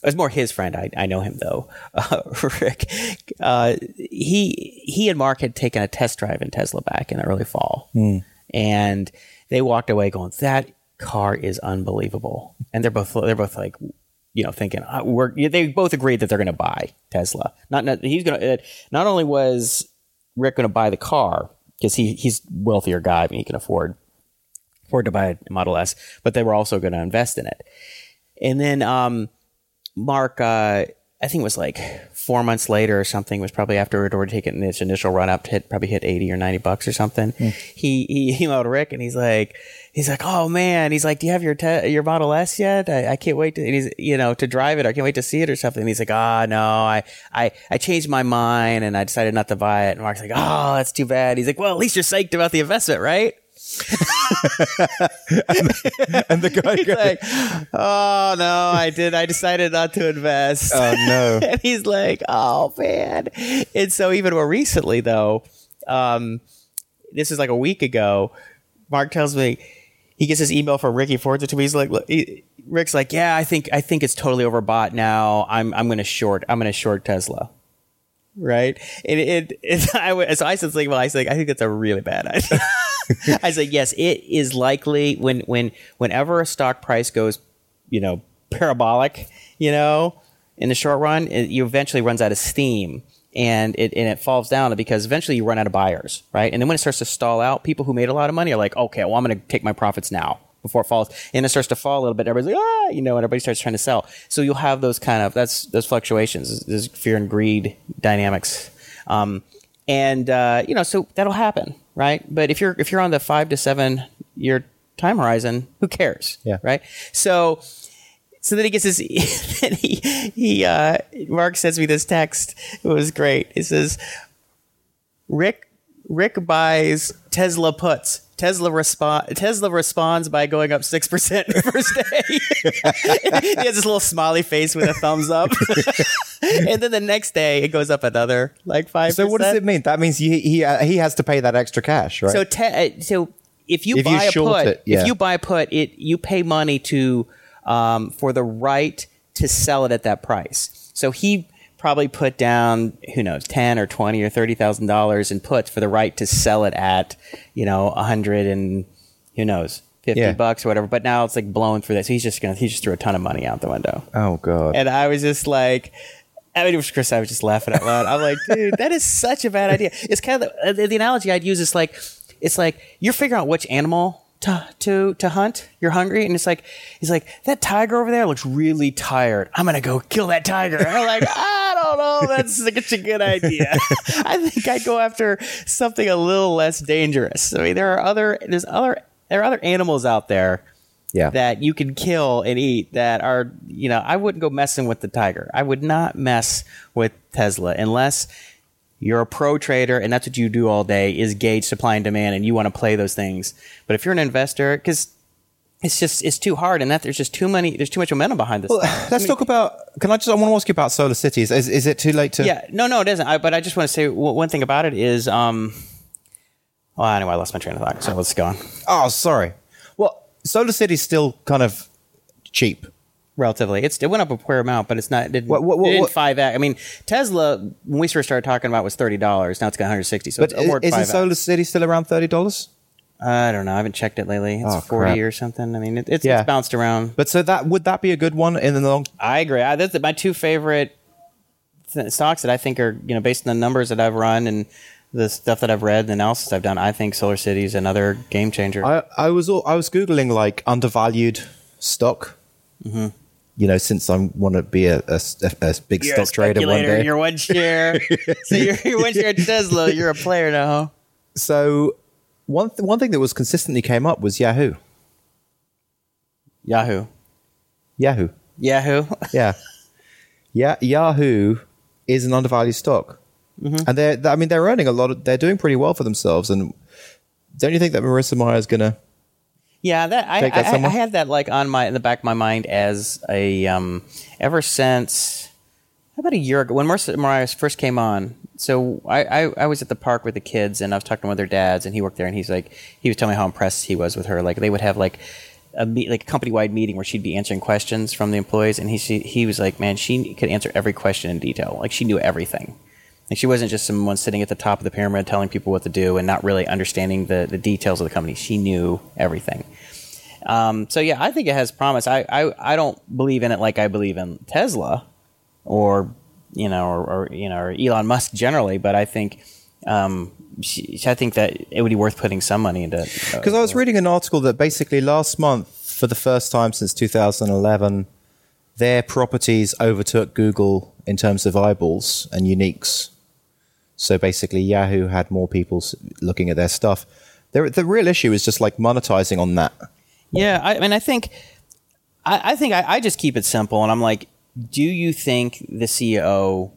was more his friend. I know him though, Rick. He and Mark had taken a test drive in Tesla back in the early fall, and they walked away going, "That car is unbelievable." And they're both thinking they both agreed that they're going to buy Tesla. Not only was Rick going to buy the car because he's a wealthier guy and he can afford to buy a Model S, but they were also going to invest in it. And then Mark, I think it was 4 months later or something, was probably after it already taken its initial run up, hit $80 or $90 or something. He emailed Rick and he's like, "Oh man," "Do you have your Model S yet? I can't wait to to drive it. I can't wait to see it or something." And he's like, "Ah, no, I changed my mind and I decided not to buy it." And Mark's like, "Oh, that's too bad." He's like, "Well, at least you're psyched about the investment, right?" and the guy goes "Oh no, I decided not to invest." Oh no. And he's like, "Oh man." And so even more recently though, this is a week ago, Mark tells me he gets his email from Ricky Ford to me. He's like, Rick's like, "Yeah, I think it's totally overbought now. I'm gonna short Tesla." Right? I said something. Well, I think that's a really bad idea. I said, yes, it is likely whenever a stock price goes, parabolic, in the short run, you eventually runs out of steam and it falls down because eventually you run out of buyers, right? And then when it starts to stall out, people who made a lot of money are like, "Okay, well, I'm going to take my profits now before it falls." And it starts to fall a little bit. Everybody's like, "Ah," and everybody starts trying to sell. So you'll have those those fluctuations, those fear and greed dynamics. So that'll happen, right? But if you're on the 5 to 7 year time horizon, who cares? Yeah. Right. So then he gets this, then Mark sends me this text. It was great. It says, "Rick Rick buys Tesla puts. Tesla responds by going up 6% the first day. He has this little smiley face with a thumbs up. And then the next day, it goes up another like 5%. So what does it mean? That means he has to pay that extra cash, right? So if you buy a put, you pay money to for the right to sell it at that price. So he probably put down, who knows, $10,000 or $20,000 or $30,000 in puts for the right to sell it at, $150 or whatever. But now it's like blown through that. So he just threw a ton of money out the window. Oh God! And I was just like, I was just laughing out loud. I'm like, dude, that is such a bad idea. It's kind of the analogy I'd use is like, it's like you're figuring out which animal to hunt. You're hungry, and it's like he's like, that tiger over there looks really tired. I'm gonna go kill that tiger. And I'm like, I don't know, that's such a good idea. I think I'd go after something a little less dangerous. I mean, there are other animals out there that you can kill and eat that are I wouldn't go messing with the tiger. I would not mess with Tesla unless you're a pro trader, and that's what you do all day is gauge supply and demand, and you want to play those things. But if you're an investor, because it's too hard, and that there's too much momentum behind this. Well, I want to ask you about Solar Cities. Is it too late to? Yeah, no, it isn't. But I just want to say one thing about it is, anyway, I lost my train of thought, so let's go on. Oh, sorry. Well, Solar City's still kind of cheap. Relatively, it went up a fair amount, but it's not. It didn't 5x. I mean, Tesla, when we first started talking about it, was $30. Now it's got $160. So but isn't Solar City still around $30? I don't know. I haven't checked it lately. It's 40 or something. I mean, it's bounced around. But so would that be a good one in the long? I agree. That's my two favorite stocks that I think are based on the numbers that I've run and the stuff that I've read and the analysis I've done. I think Solar City is another game changer. I was googling like undervalued stock. Mm-hmm. Since I want to be a big stock trader one day. You're one share. So you're one share at Tesla. You're a player now, huh? So one thing that was consistently came up was Yahoo. Yahoo is an undervalued stock. Mm-hmm. And they're earning a lot of, they're doing pretty well for themselves. And don't you think that Marissa Mayer is going to? Yeah, I had that like in the back of my mind as a ever since about a year ago when Mariah first came on. So I was at the park with the kids and I was talking to one of their dads and he worked there and he was telling me how impressed he was with her. Like they would have like a company wide meeting where she'd be answering questions from the employees and he was like, man, she could answer every question in detail. Like she knew everything. Like she wasn't just someone sitting at the top of the pyramid telling people what to do and not really understanding the details of the company. She knew everything. So yeah, I think it has promise. I don't believe in it like I believe in Tesla or Elon Musk generally, but I think that it would be worth putting some money into it. Because I was reading an article that basically last month, for the first time since 2011, their properties overtook Google in terms of eyeballs and uniques. So basically, Yahoo had more people looking at their stuff. The real issue is just like monetizing on that. Yeah, I just keep it simple, and I'm like, do you think the CEO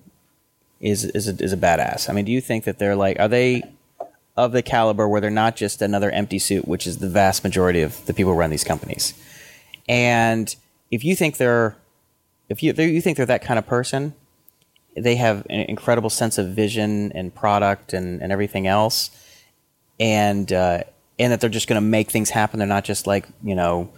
is a badass? I mean, do you think that they're like, are they of the caliber where they're not just another empty suit, which is the vast majority of the people who run these companies? And if you think they're that kind of person, they have an incredible sense of vision and product and everything else, and that they're just going to make things happen. They're not just like, listing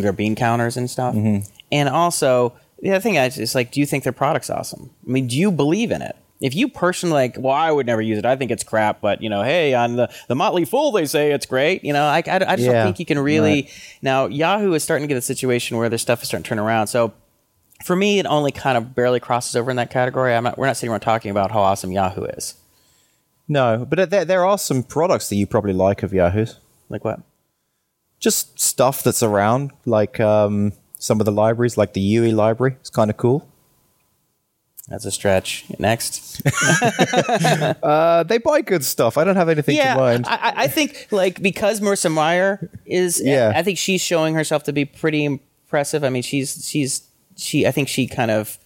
their bean counters and stuff. Mm-hmm. And also, the other thing is like, do you think their product's awesome? I mean, do you believe in it? If you personally like, well, I would never use it. I think it's crap. But, hey, on the Motley Fool, they say it's great. I just don't think you can really. Right. Now, Yahoo is starting to get a situation where their stuff is starting to turn around. So for me, it only kind of barely crosses over in that category. We're not sitting around talking about how awesome Yahoo is. No, but there are some products that you probably like of Yahoo's. Like what? Just stuff that's around, like some of the libraries, like the UE library. It's kind of cool. That's a stretch. Next. They buy good stuff. I don't have anything to mind. I think like because Marissa Mayer is, I think she's showing herself to be pretty impressive. I mean, I think she kind of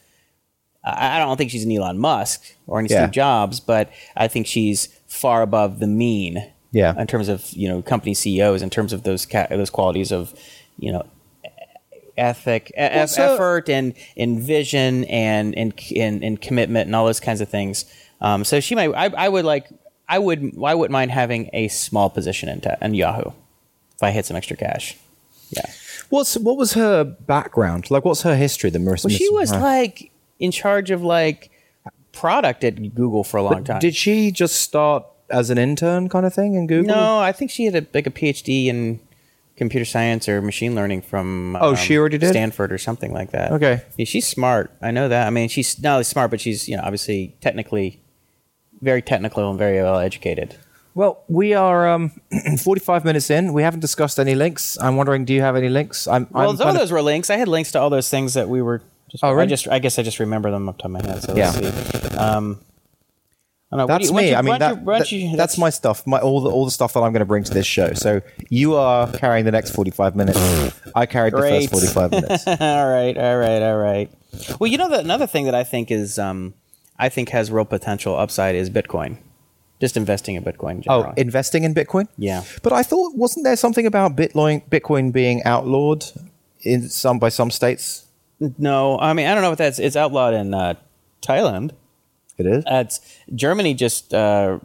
I don't think she's an Elon Musk or any Steve Jobs, but I think she's far above the mean in terms of, you know, company CEOs, in terms of those qualities of, you know, effort and vision and commitment and all those kinds of things. So she might. I wouldn't mind having a small position in Yahoo if I had some extra cash. Yeah. What was her background? Like, what's her history? She was like in charge of like product at Google for a long time. Did she just start as an intern kind of thing in Google? No, I think she had a PhD in computer science or machine learning from she already did? Stanford or something like that. Okay. Yeah, she's smart. I know that. I mean, she's not only smart, but she's, you know, obviously technically very technical and very well educated. Well, we are 45 minutes in. We haven't discussed any links. I'm wondering, do you have any links? Some of those were links. I had links to all those things that we were... really? I guess I just remember them off the top of my head. So let's see. That's me. I mean, that's my stuff. All the stuff that I'm going to bring to this show. So you are carrying the next 45 minutes. I carried the first 45 minutes. All right. Well, you know, another thing that I think is, has real potential upside is Bitcoin. Just investing in Bitcoin in general. Oh, investing in Bitcoin? Yeah. But I thought, wasn't there something about Bitcoin being outlawed by some states? No. I mean, I don't know what that's... It's outlawed in Thailand. It is? Germany just has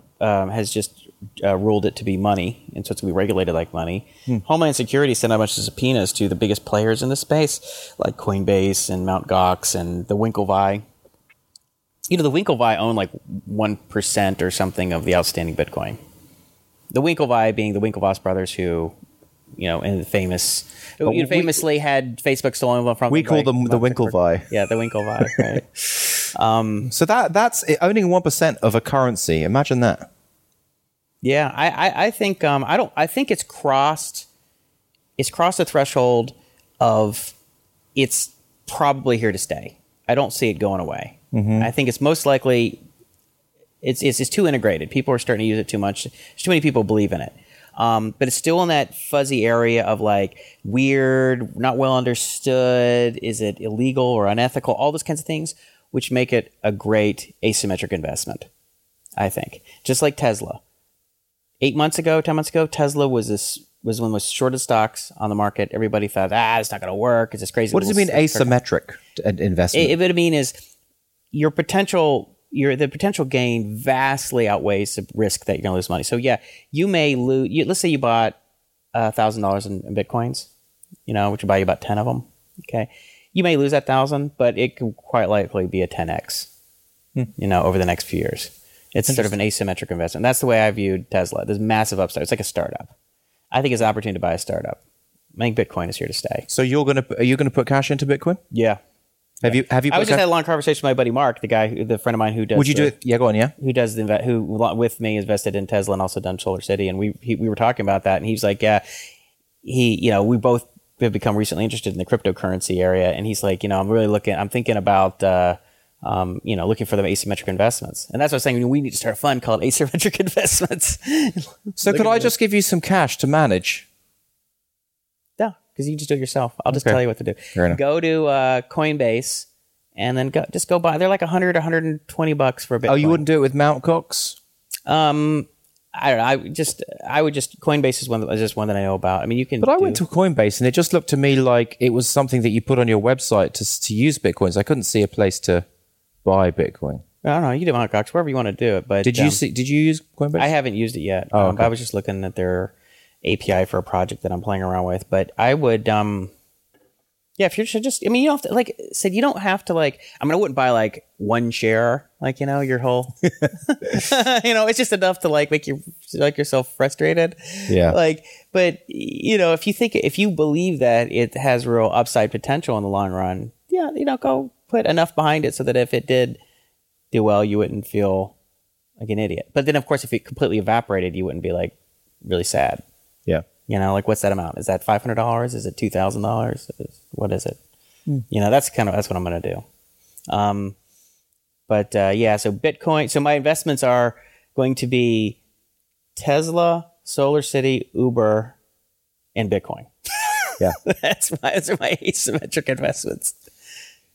ruled it to be money, and so it's going to be regulated like money. Homeland Security sent out a bunch of subpoenas to the biggest players in the space, like Coinbase and Mt. Gox and the Winklevii. You know, the Winklevii own like 1% or something of the outstanding Bitcoin. The Winklevii being the Winklevoss brothers who, you know, famously had Facebook stolen from them. We call them the Winklevii. Yeah, the Winklevii, right. So that's owning 1% of a currency. Imagine that. Yeah, I think I think it's crossed the threshold of it's probably here to stay. I don't see it going away. Mm-hmm. I think it's most likely it's too integrated. People are starting to use it too much. There's too many people believe in it. But it's still in that fuzzy area of like weird, not well understood. Is it illegal or unethical? All those kinds of things, which make it a great asymmetric investment, I think. Just like Tesla. 10 months ago, Tesla was one of the most shorted stocks on the market. Everybody thought, it's not going to work. It's this crazy. What does it mean asymmetric investment? What it mean is... the potential gain vastly outweighs the risk that you're going to lose money. So yeah, you may lose. Let's say you bought $1,000 in bitcoins, you know, which would buy you about 10 of them. Okay, you may lose that 1,000, but it could quite likely be a 10x. You know, over the next few years, it's sort of an asymmetric investment. That's the way I viewed Tesla. There's massive upside. It's like a startup. I think it's an opportunity to buy a startup. I think Bitcoin is here to stay. So are you going to put cash into Bitcoin? Yeah. Have you? I was just had a long conversation with my buddy Mark, the friend of mine who does. Would you do it? Yeah, go on. Yeah, who with me invested in Tesla and also done Solar City, and we were talking about that, and he was like, yeah, we both have become recently interested in the cryptocurrency area, and he's like, you know, I'm thinking about, you know, looking for the asymmetric investments, and that's what I'm saying. We need to start a fund called Asymmetric Investments. So could I just give you some cash to manage? Because you can just do it yourself. I'll just tell you what to do. Go to Coinbase and then go buy. They're like $100, $120 for a Bitcoin. Oh, you wouldn't do it with Mt. Gox? I don't know. Coinbase is one that I know about. I mean, you can. But I went to Coinbase and it just looked to me like it was something that you put on your website to use bitcoins. I couldn't see a place to buy bitcoin. I don't know. You do Mt. Gox wherever you want to do it. But did you use Coinbase? I haven't used it yet. Oh, okay. I was just looking at their API for a project that I'm playing around with, but I would, if you're just, I mean, you don't have to, like I said, you don't have to, like, I mean, I wouldn't buy like one share, like, you know, your whole, you know, it's just enough to like make you like yourself frustrated. Yeah. Like, but you know, if you believe that it has real upside potential in the long run, yeah, you know, go put enough behind it so that if it did do well, you wouldn't feel like an idiot. But then of course, if it completely evaporated, you wouldn't be like really sad. Yeah. You know, like what's that amount? Is that $500? Is it $2,000? What is it? You know, that's what I'm going to do. So Bitcoin. So my investments are going to be Tesla, Solar City, Uber, and Bitcoin. Yeah. Those are my asymmetric investments.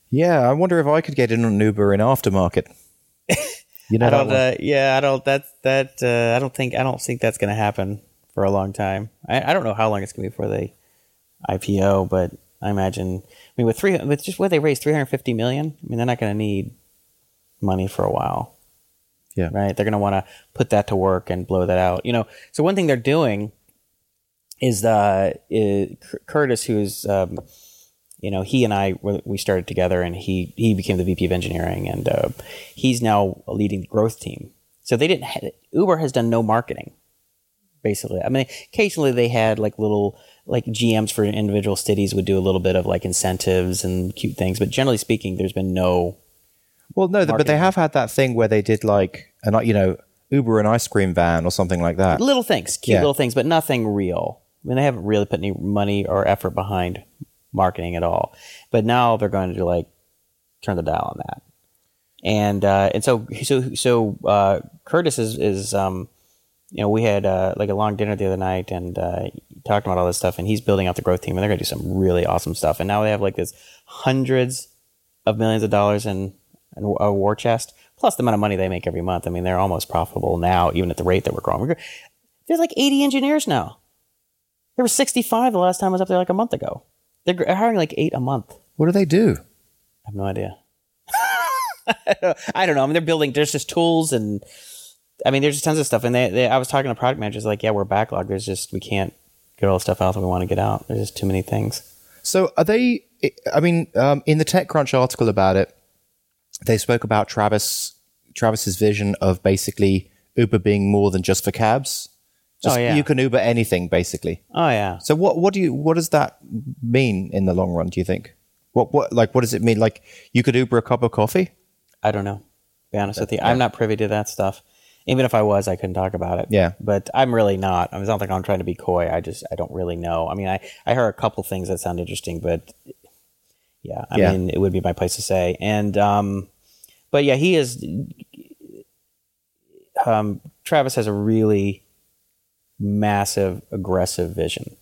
Yeah, I wonder if I could get in on Uber in aftermarket. You know, I don't think that's going to happen for a long time. I don't know how long it's going to be before they IPO, but I imagine. I mean, with just what they raised, $350 million. I mean, they're not going to need money for a while. Yeah, right. They're going to want to put that to work and blow that out. You know, so one thing they're doing is Curtis, who's you know, he and I, we started together, and he became the VP of engineering, and he's now leading the growth team. So they didn't Uber has done no marketing, basically. I mean, occasionally they had like little, like GMs for individual cities would do a little bit of like incentives and cute things, but generally speaking, there's been no. Well, no, marketing. But they have had that thing where they did like, you know, Uber and ice cream van or something like that. Little things, cute little things, but nothing real. I mean, they haven't really put any money or effort behind marketing at all, but now they're going to like turn the dial on that, and so Curtis is you know, we had like a long dinner the other night, and talking about all this stuff, and he's building out the growth team, and they're gonna do some really awesome stuff, and now they have like this hundreds of millions of dollars in a war chest, plus the amount of money they make every month. I mean, they're almost profitable now, even at the rate that we're growing. There's like 80 engineers now. There were 65 the last time I was up there like a month ago. They're hiring like 8 a month. What do they do? I have no idea. I don't know. I mean, they're building. There's just tools, and I mean, there's just tons of stuff. And I was talking to product managers, like, yeah, we're backlogged. There's just, we can't get all the stuff out that we want to get out. There's just too many things. So are they? I mean, in the TechCrunch article about it, they spoke about Travis's vision of basically Uber being more than just for cabs. Just, oh, yeah. You can Uber anything, basically. Oh yeah. So what does that mean in the long run, do you think? What does it mean? Like, you could Uber a cup of coffee? I don't know, to be honest with you. Yeah. I'm not privy to that stuff. Even if I was, I couldn't talk about it. Yeah. But I'm really not. I mean, it's not like I'm trying to be coy. I don't really know. I mean, I heard a couple things that sound interesting, but yeah, I mean it would be my place to say. And but yeah, he is Travis has a really massive, aggressive vision.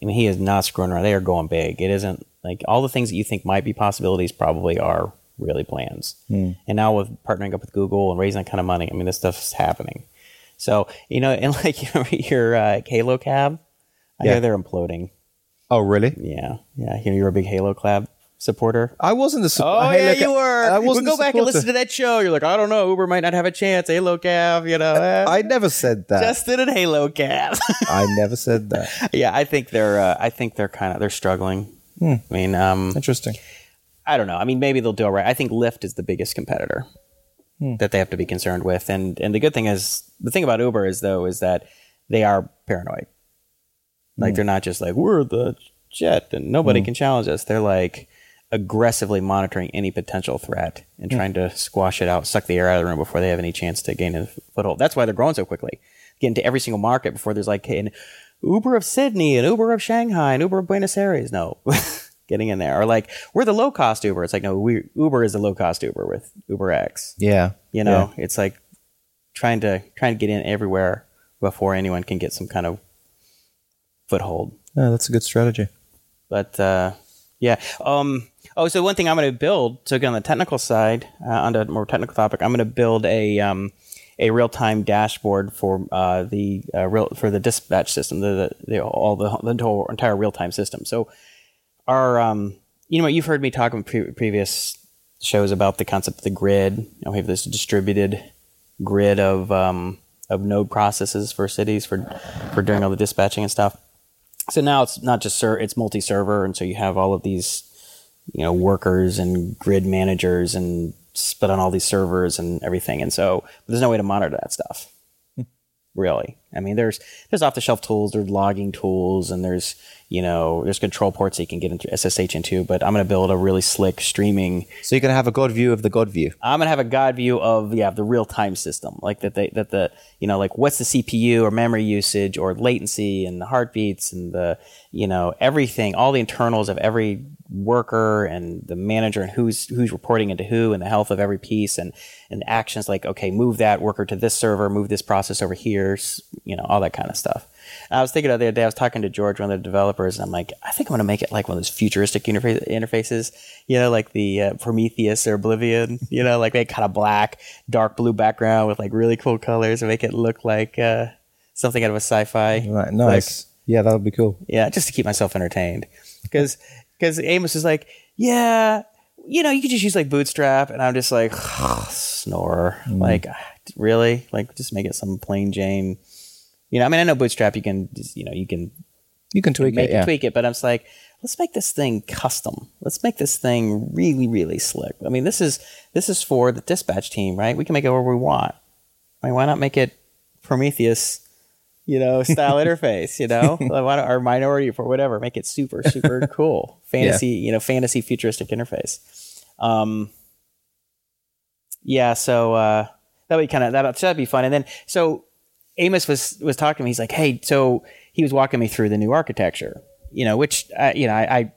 I mean, he is not screwing around. They are going big. It isn't like all the things that you think might be possibilities probably are really plans. Mm. And now with partnering up with Google and raising that kind of money, I mean, this stuff's happening. So, you know, and like your Halo Cab, I hear they're imploding. Oh, really? Yeah. Yeah. You're a big Halo Cab supporter. I wasn't the supporter. Oh, Halo you were. I wasn't. We'll go back and listen to that show. You're like, I don't know, Uber might not have a chance. Halo Cab, you know. I never said that. Justin and Halo Cab. I never said that. Yeah, I think they're kind of, they're struggling. Hmm. I mean, interesting. I don't know. I mean, maybe they'll do all right. I think Lyft is the biggest competitor that they have to be concerned with, and the good thing is, the thing about Uber is that they are paranoid. Like, they're not just like, we're the jet and nobody can challenge us. They're like aggressively monitoring any potential threat and trying to squash it out, suck the air out of the room before they have any chance to gain a foothold. That's why they're growing so quickly. Get into every single market before there's like an Uber of Sydney, an Uber of Shanghai, an Uber of Buenos Aires. No, getting in there. Or like, we're the low-cost Uber. It's like, no, Uber is the low-cost Uber with UberX. Yeah. You know, it's like trying to get in everywhere before anyone can get some kind of foothold. Yeah, that's a good strategy. But, yeah. So one thing I'm going to build, so again, on the technical side, on a more technical topic, I'm going to build a real-time dashboard for the dispatch system, the entire real-time system. So our, you know, you've heard me talk in previous shows about the concept of the grid. You know, we have this distributed grid of node processes for cities for doing all the dispatching and stuff. So now it's not just it's multi-server, and so you have all of these, you know, workers and grid managers and split on all these servers and everything. And so there's no way to monitor that stuff, really. I mean, there's off-the-shelf tools, there's logging tools, and there's, you know, there's control ports that you can get into SSH into, but I'm going to build a really slick streaming. So you're going to have a God view of the God view. I'm going to have a God view of, the real-time system, like that the you know, like what's the CPU or memory usage or latency and the heartbeats and the, you know, everything, all the internals of every worker and the manager and who's reporting into who and the health of every piece and actions like, okay, move that worker to this server, move this process over here, you know, all that kind of stuff. And I was thinking the other day, I was talking to George, one of the developers, and I'm like, I think I'm going to make it like one of those futuristic interfaces, you know, like the Prometheus or Oblivion, you know, like they kind of black, dark blue background with like really cool colors and make it look like something out of a sci-fi. Right, nice. Like, yeah, that would be cool. Yeah, just to keep myself entertained. Because Amos is like, yeah, you know, you could just use like Bootstrap. And I'm just like, snore. Mm. Like, really? Like, just make it some plain Jane. You know, I mean, I know Bootstrap, you can, you know, you can tweak it, yeah. Tweak it, but I'm just like, let's make this thing custom. Let's make this thing really, really slick. I mean, this is for the dispatch team, right? We can make it where we want. I mean, why not make it Prometheus, you know, style interface? You know, why not, or Minority Report, whatever. Make it super, super cool, fantasy, yeah. You know, fantasy futuristic interface. Yeah, so that would kind of that'd be fun, and then so. Amos was talking to me. He's like, hey, so he was walking me through the new architecture, you know, which, you know, I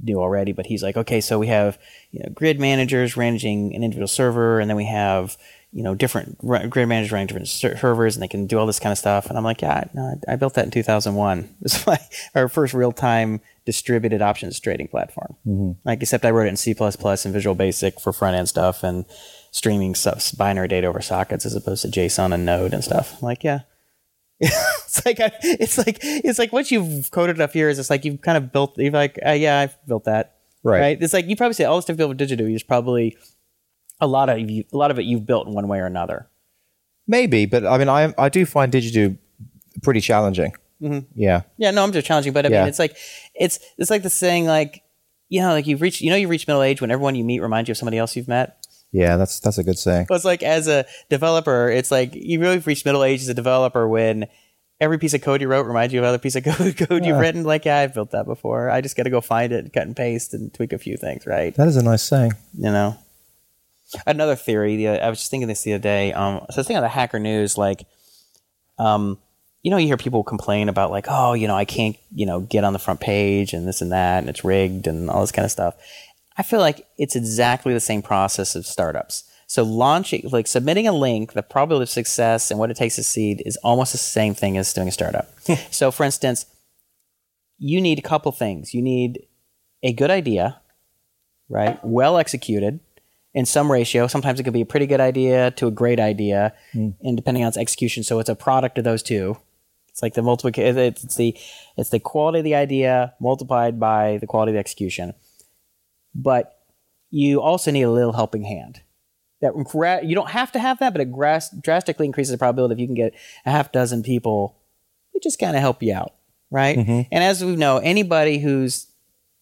knew already, but he's like, okay, so we have, you know, grid managers managing an individual server. And then we have, you know, different grid managers running different servers and they can do all this kind of stuff. And I'm like, yeah, no, I built that in 2001. It was like our first real time distributed options trading platform. Mm-hmm. Like, except I wrote it in C++ and Visual Basic for front end stuff. And streaming stuff, binary data over sockets as opposed to JSON and Node and stuff. I'm like, yeah, it's like once you've coded enough years, it's like you've kind of built. You're like, yeah, I've built that, right? It's like you probably say all this stuff built with Digidoo. There's probably a lot of it you've built in one way or another. Maybe, but I mean, I do find Digidoo pretty challenging. Mm-hmm. Yeah. No, I'm just challenging, but I mean, it's like the saying, like, you know, like you've reached middle age when everyone you meet reminds you of somebody else you've met. Yeah, that's a good saying. Well, it's like as a developer, it's like you really reach middle age as a developer when every piece of code you wrote reminds you of another piece of code you've written. Like, yeah, I've built that before. I just got to go find it, cut and paste, and tweak a few things, right? That is a nice saying. You know, another theory. I was just thinking this the other day. So I was thinking on the Hacker News, like, you know, you hear people complain about like, oh, you know, I can't, you know, get on the front page and this and that, and it's rigged and all this kind of stuff. I feel like it's exactly the same process of startups. So launching, like submitting a link, the probability of success and what it takes to seed is almost the same thing as doing a startup. So for instance, you need a couple things. You need a good idea, right? Well executed in some ratio. Sometimes it could be a pretty good idea to a great idea and depending on its execution. So it's a product of those two. It's like the multiplication, it's the quality of the idea multiplied by the quality of the execution. But you also need a little helping hand. You don't have to have that, but it drastically increases the probability if you can get a half dozen people who just kind of help you out, right? Mm-hmm. And as we know, anybody who,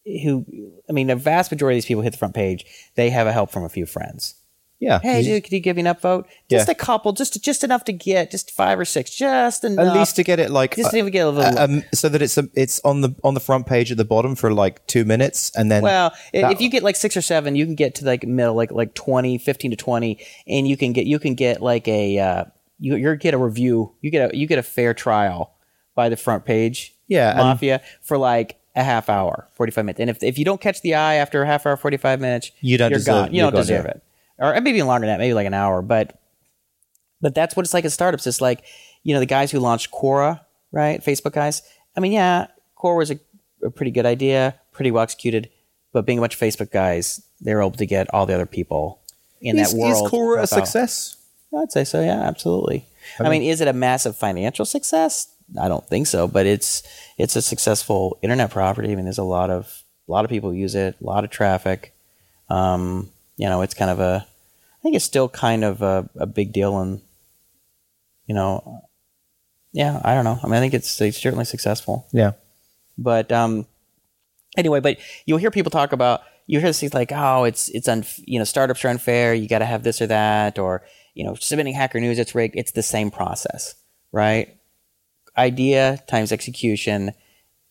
the vast majority of these people hit the front page, they have a help from a few friends. Yeah. Hey, dude, could you give me an upvote? Just a couple, just enough to get, just 5 or 6, just enough. At least to get it like... Just to even get a little... so that it's on the front page at the bottom for like 2 minutes and then... Well, if you get like 6 or 7, you can get to like middle, like 20, 15 to 20, and you can get like a... you get a review, you get a fair trial by the front page mafia for like... a half hour, 45 minutes. And if you don't catch the eye after a half hour, 45 minutes, you're gone. You don't deserve it. Or maybe longer than that, maybe like an hour. But that's what it's like at startups. It's like, you know, the guys who launched Quora, right? Facebook guys. I mean, yeah, Quora was a pretty good idea, pretty well executed. But being a bunch of Facebook guys, they were able to get all the other people in that world. Is Quora a success? I'd say so, yeah, absolutely. I mean, is it a massive financial success? I don't think so, but it's a successful internet property. I mean, there's a lot of people who use it, a lot of traffic. You know, it's kind of I think it's still kind of a big deal, and you know, yeah, I don't know. I mean, I think it's certainly successful. Yeah, but anyway, but you'll hear people talk about things like, oh, it's startups are unfair. You got to have this or that, or you know, submitting Hacker News, it's rigged. It's the same process, right? Idea times execution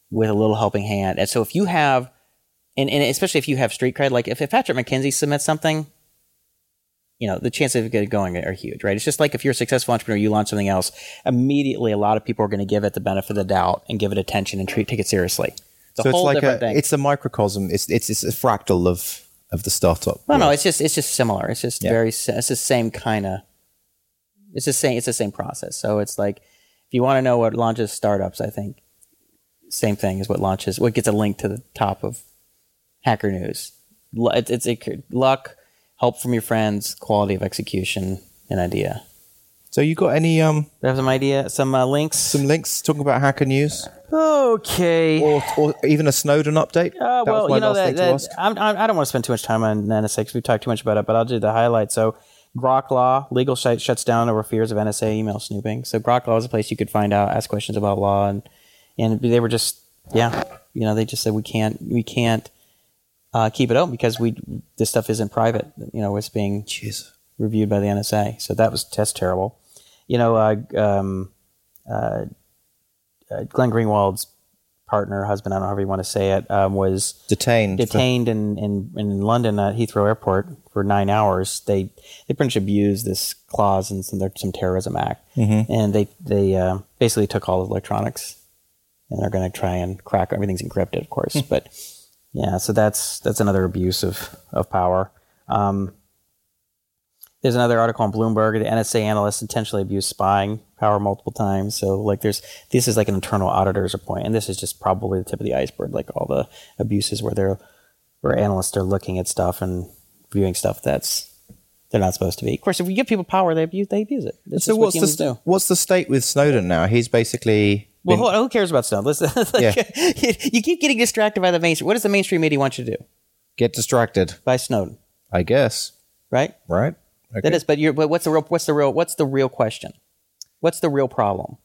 with a little helping hand. And so if you have, and especially if you have street cred, like if Patrick McKenzie submits something, you know, the chances of it going are huge, right? It's just like if you're a successful entrepreneur, you launch something else, immediately a lot of people are going to give it the benefit of the doubt and give it attention and take it seriously. It's a whole different thing. It's a microcosm. It's a fractal of the startup. Well, no, it's just similar. It's just very, it's the same kind of, it's the same process. So it's like, If you want to know what launches startups, I think same thing is what gets a link to the top of Hacker News. It's luck, help from your friends, quality of execution, and idea. So you got any? I have some idea, links. Some links talking about Hacker News. Okay. Or even a Snowden update. I don't want to spend too much time on NSA because we've talked too much about it, but I'll do the highlights. So Grok Law, legal site shuts down over fears of NSA email snooping. So Grok Law is a place you could find out, ask questions about law, and they were just they just said we can't keep it open because this stuff isn't private. It's being reviewed by the NSA. So that's terrible. Glenn Greenwald's partner, husband, I don't know however you want to say it, was detained in London at Heathrow Airport for 9 hours. They pretty much abused this clause in some terrorism act, and they basically took all the electronics, and they're going to try and crack everything's encrypted, of course. But yeah, so that's another abuse of power. There's another article on Bloomberg. The NSA analysts intentionally abused spying power multiple times. So, this is like an internal auditor's appointment, and this is just probably the tip of the iceberg. Like all the abuses where analysts are looking at stuff and viewing stuff that's they're not supposed to be. Of course, if we give people power, they abuse it. That's so, what's the state with Snowden now? He's basically. Who cares about Snowden? You keep getting distracted by the mainstream. What does the mainstream media want you to do? Get distracted by Snowden, I guess. Right. Okay. That is, but what's the real question? What's the real problem?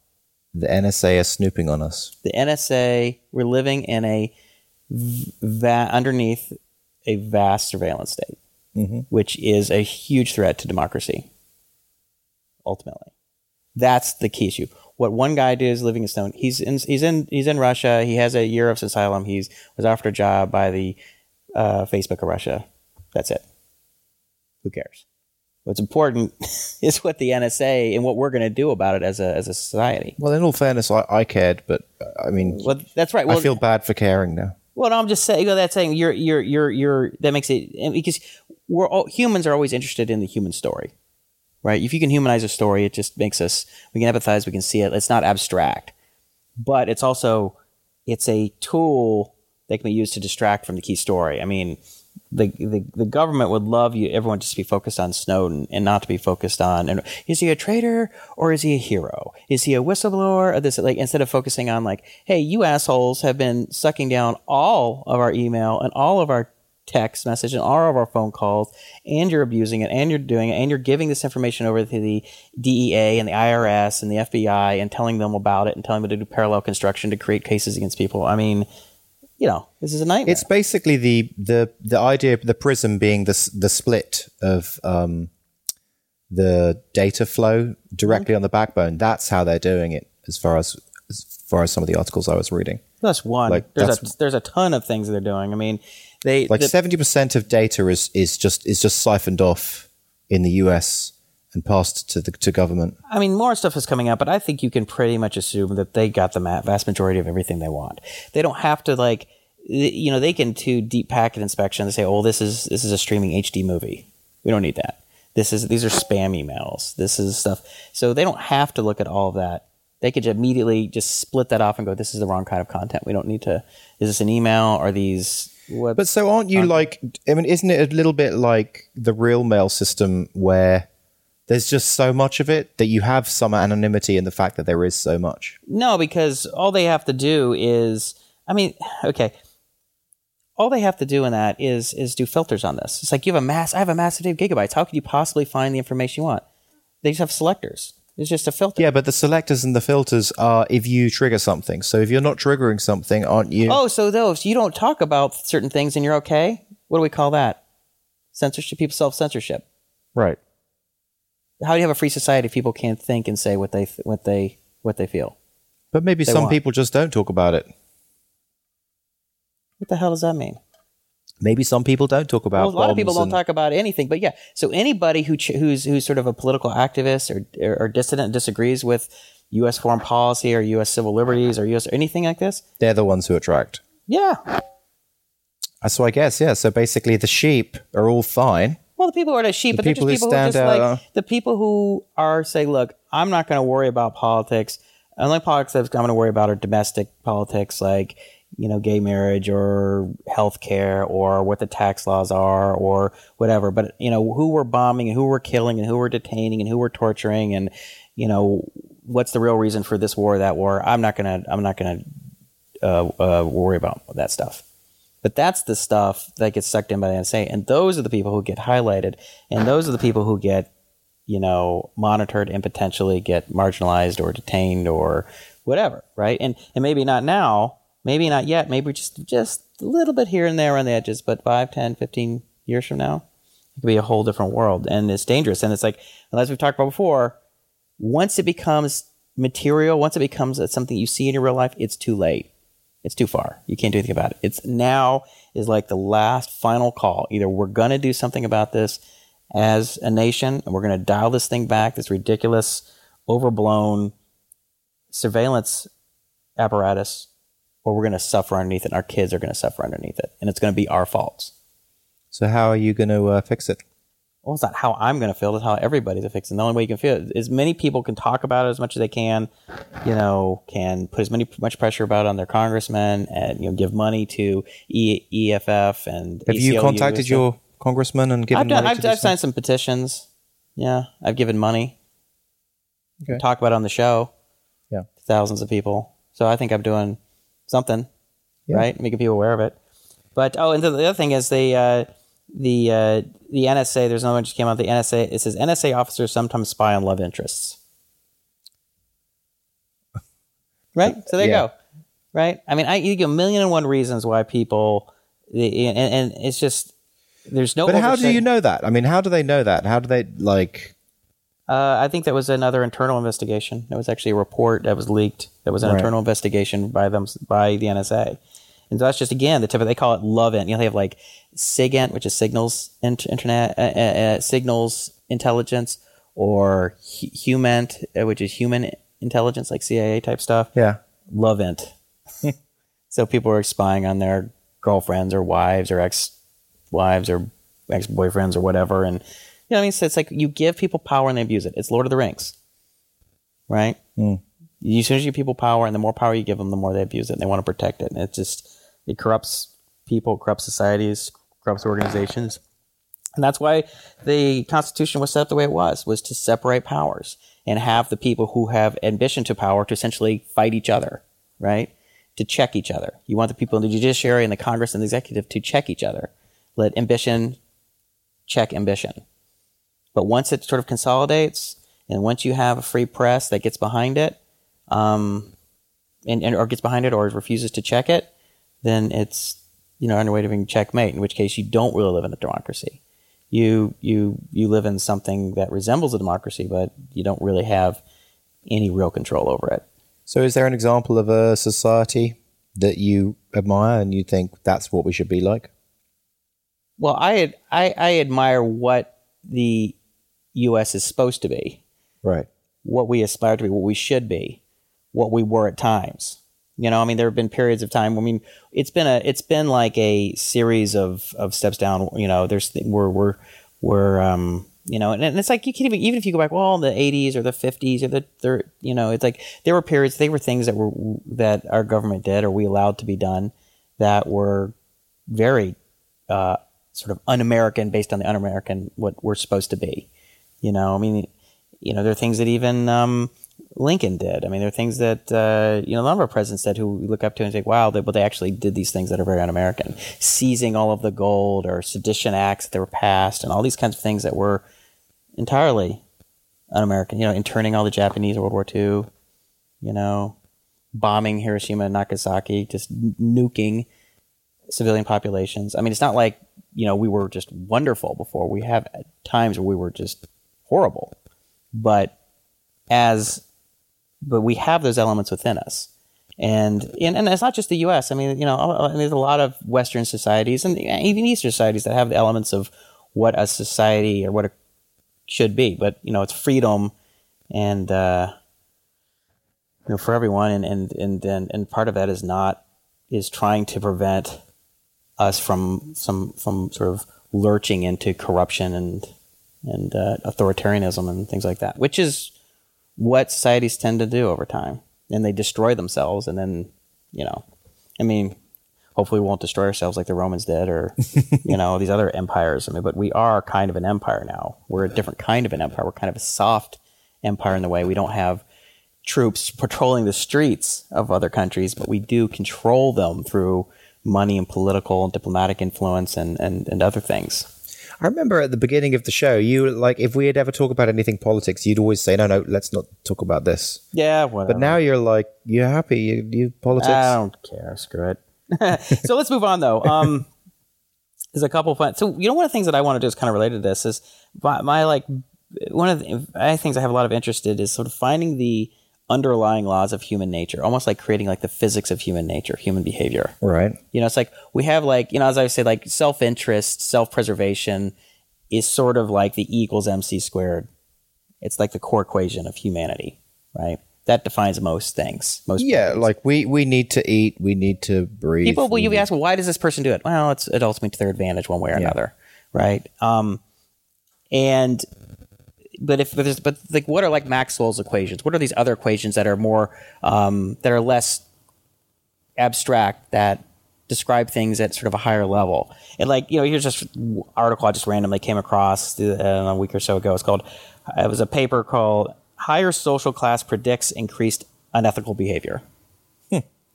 The NSA is snooping on us. The NSA, we're living in underneath a vast surveillance state, which is a huge threat to democracy. Ultimately, that's the key issue. What one guy did is living in stone. He's in Russia. He has a year of asylum. He was offered a job by the Facebook of Russia. That's it. Who cares? What's important is what the NSA and what we're going to do about it as a society. Well, in all fairness, I cared, but I mean, that's right. I feel bad for caring now. Well, no, I'm just saying that makes it because humans are always interested in the human story, right? If you can humanize a story, it just makes us we can empathize, we can see it. It's not abstract, but it's also a tool that can be used to distract from the key story. I mean. The government would love everyone just to be focused on Snowden and not to be focused on is he a traitor or is he a hero? Is he a whistleblower or this instead of focusing on hey, you assholes have been sucking down all of our email and all of our text message and all of our phone calls and you're abusing it and you're doing it and you're giving this information over to the DEA and the IRS and the FBI and telling them about it and telling them to do parallel construction to create cases against people. I mean this is a nightmare. It's basically the idea of the prism being the split of the data flow directly on the backbone. That's how they're doing it as far as some of the articles I was reading. That's one. There's a ton of things they're doing. I mean, 70% of data is just siphoned off in the US and passed to government. I mean, more stuff is coming out, but I think you can pretty much assume that they got the vast majority of everything they want. They don't have to they can do deep packet inspection and say, "Oh, this is a streaming HD movie. We don't need that. These are spam emails. This is stuff." So they don't have to look at all of that. They could immediately just split that off and go, "This is the wrong kind of content. We don't need to. Is this an email? Are these?" But so aren't you isn't it a little bit like the real mail system where? There's just so much of it that you have some anonymity in the fact that there is so much. No, because all they have to do is do filters on this. It's like I have a massive gigabytes. How could you possibly find the information you want? They just have selectors. It's just a filter. Yeah, but the selectors and the filters are if you trigger something. So if you're not triggering something, aren't you? Oh, so those you don't talk about certain things and you're okay. What do we call that? Censorship. People self-censorship. Right. How do you have a free society if people can't think and say what they feel? But maybe some people just don't talk about it. What the hell does that mean? Maybe some people don't talk about. Well, a lot of people don't talk about anything. But yeah, so anybody who's sort of a political activist or dissident disagrees with U.S. foreign policy or U.S. civil liberties or U.S. or anything like this, they're the ones who attract. Yeah. So I guess so basically, the sheep are all fine. Well, the people who are the sheep, but they're just people who are the people who say, look, I'm not going to worry about politics. The only politics I'm going to worry about are domestic politics, like, you know, gay marriage or healthcare or what the tax laws are or whatever. But, you know, who we're bombing and who we're killing and who we're detaining and who we're torturing and, you know, what's the real reason for this war or that war? I'm not going to worry about that stuff. But that's the stuff that gets sucked in by the NSA. And those are the people who get highlighted. And those are the people who get, you know, monitored and potentially get marginalized or detained or whatever, right? And maybe not now, maybe not yet, maybe just a little bit here and there on the edges, but 5, 10, 15 years from now, it could be a whole different world. And it's dangerous. And it's like, as we've talked about before, once it becomes material, once it becomes something you see in your real life, it's too late. It's too far. You can't do anything about it. It's now is like the last final call. Either we're going to do something about this as a nation, and we're going to dial this thing back, this ridiculous, overblown surveillance apparatus, or we're going to suffer underneath it. Our kids are going to suffer underneath it, and it's going to be our fault. So how are you going to fix it? Well, it's not how I'm going to feel it. It's how everybody's going to fix it. And the only way you can feel it is many people can talk about it as much as they can, you know, can put as much pressure about it on their congressmen and, you know, give money to EFF and ECLU. Have you contacted your congressman and given money? I've signed some petitions. Yeah. I've given money. Okay. Talk about it on the show. Yeah. Thousands of people. So I think I'm doing something, right? Making people aware of it. But, and the other thing is the NSA, there's another one just came out, the NSA, it says NSA officers sometimes spy on love interests. Right? So there you go. Right? I mean, you get a million and one reasons why people, and it's just, there's no... But how do you know that? I mean, how do they know that? How do they, like... I think that was another internal investigation. That was actually a report that was leaked. That was an internal investigation by them, by the NSA. And so that's just, again, the tip of, they call it LoveInt. You know, they have like SIGINT, which is signals intelligence, or HUMINT, which is human intelligence, like CIA type stuff. Yeah. LoveInt. So people are spying on their girlfriends or wives or ex-wives or ex-boyfriends or whatever. And, you know what I mean? So it's like you give people power and they abuse it. It's Lord of the Rings, right? Mm. As soon as you give people power, and the more power you give them, the more they abuse it, and they want to protect it. And it just, it corrupts people, corrupts societies, corrupts organizations. And that's why the Constitution was set up the way it was to separate powers and have the people who have ambition to power to essentially fight each other, right? To check each other. You want the people in the judiciary and the Congress and the executive to check each other. Let ambition check ambition. But once it sort of consolidates, and once you have a free press that gets behind it, or gets behind it or refuses to check it, then it's, you know, underway to being checkmate, in which case you don't really live in a democracy. You live in something that resembles a democracy, but you don't really have any real control over it. So is there an example of a society that you admire and you think that's what we should be like? Well, I admire what the U.S. is supposed to be. Right. What we aspire to be, what we should be. What we were at times, you know. I mean, there have been periods of time. I mean, it's been like a series of steps down. You know, we're you know, and it's like you can't even if you go back, well, the 80s or the 50s or the you know, it's like there were periods, they were things that our government did or we allowed to be done that were very sort of un-American, based on the un-American what we're supposed to be. You know, I mean, you know, there are things that even Lincoln did. I mean, there are things that, you know, a lot of our presidents said who we look up to and think, wow, they actually did these things that are very un-American. Seizing all of the gold, or sedition acts that were passed, and all these kinds of things that were entirely un-American. You know, interning all the Japanese in World War II, you know, bombing Hiroshima and Nagasaki, just nuking civilian populations. I mean, it's not like, you know, we were just wonderful before. We have times where we were just horrible. But we have those elements within us, and it's not just the U.S. I mean, you know, there's a lot of Western societies and even Eastern societies that have the elements of what a society or what it should be. But you know, it's freedom, and you know, for everyone, and part of that is trying to prevent us from sort of lurching into corruption and authoritarianism and things like that, which is what societies tend to do over time. and they destroy themselves. And then, you know, I mean, hopefully we won't destroy ourselves like the Romans did or, you know, these other empires. I mean, but we are kind of an empire now. We're a different kind of an empire. We're kind of a soft empire in the way we don't have troops patrolling the streets of other countries, but we do control them through money and political and diplomatic influence and other things. I remember at the beginning of the show, you like, if we had ever talked about anything politics, you'd always say, no, let's not talk about this. Yeah, whatever. But now you're like, you're happy, you politics. I don't care, screw it. So let's move on though. There's a couple of fun. So, you know, one of the things that I want to do is kind of related to this is my like, one of the things I have a lot of interest in is sort of finding the underlying laws of human nature, almost like creating like the physics of human nature, human behavior. Right. You know, it's like we have like, you know, as I say, like self-interest, self-preservation is sort of like the E equals MC squared. It's like the core equation of humanity, right? That defines most things. Most people. Like we need to eat, we need to breathe. People will ask, well, why does this person do it? Well, it ultimately to their advantage one way or another, right? But like, what are like Maxwell's equations? What are these other equations that are more that are less abstract, that describe things at sort of a higher level? And like, you know, here's just an article I just randomly came across a week or so ago. It was a paper called "Higher Social Class Predicts Increased Unethical Behavior."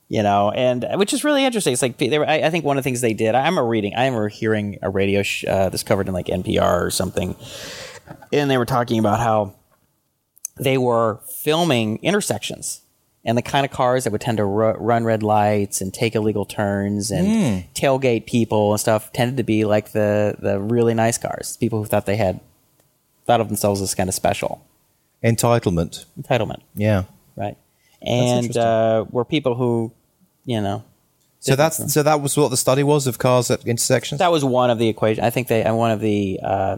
You know, and which is really interesting. It's like I think one of the things they did. I remember hearing a radio that's covered in like NPR or something. And they were talking about how they were filming intersections and the kind of cars that would tend to run red lights and take illegal turns and tailgate people and stuff tended to be like the really nice cars, people who thought of themselves as kind of special. Entitlement. Yeah. Right. And were people who, you know. So that was what the study was of cars at intersections? That was one of the equations. I think one of the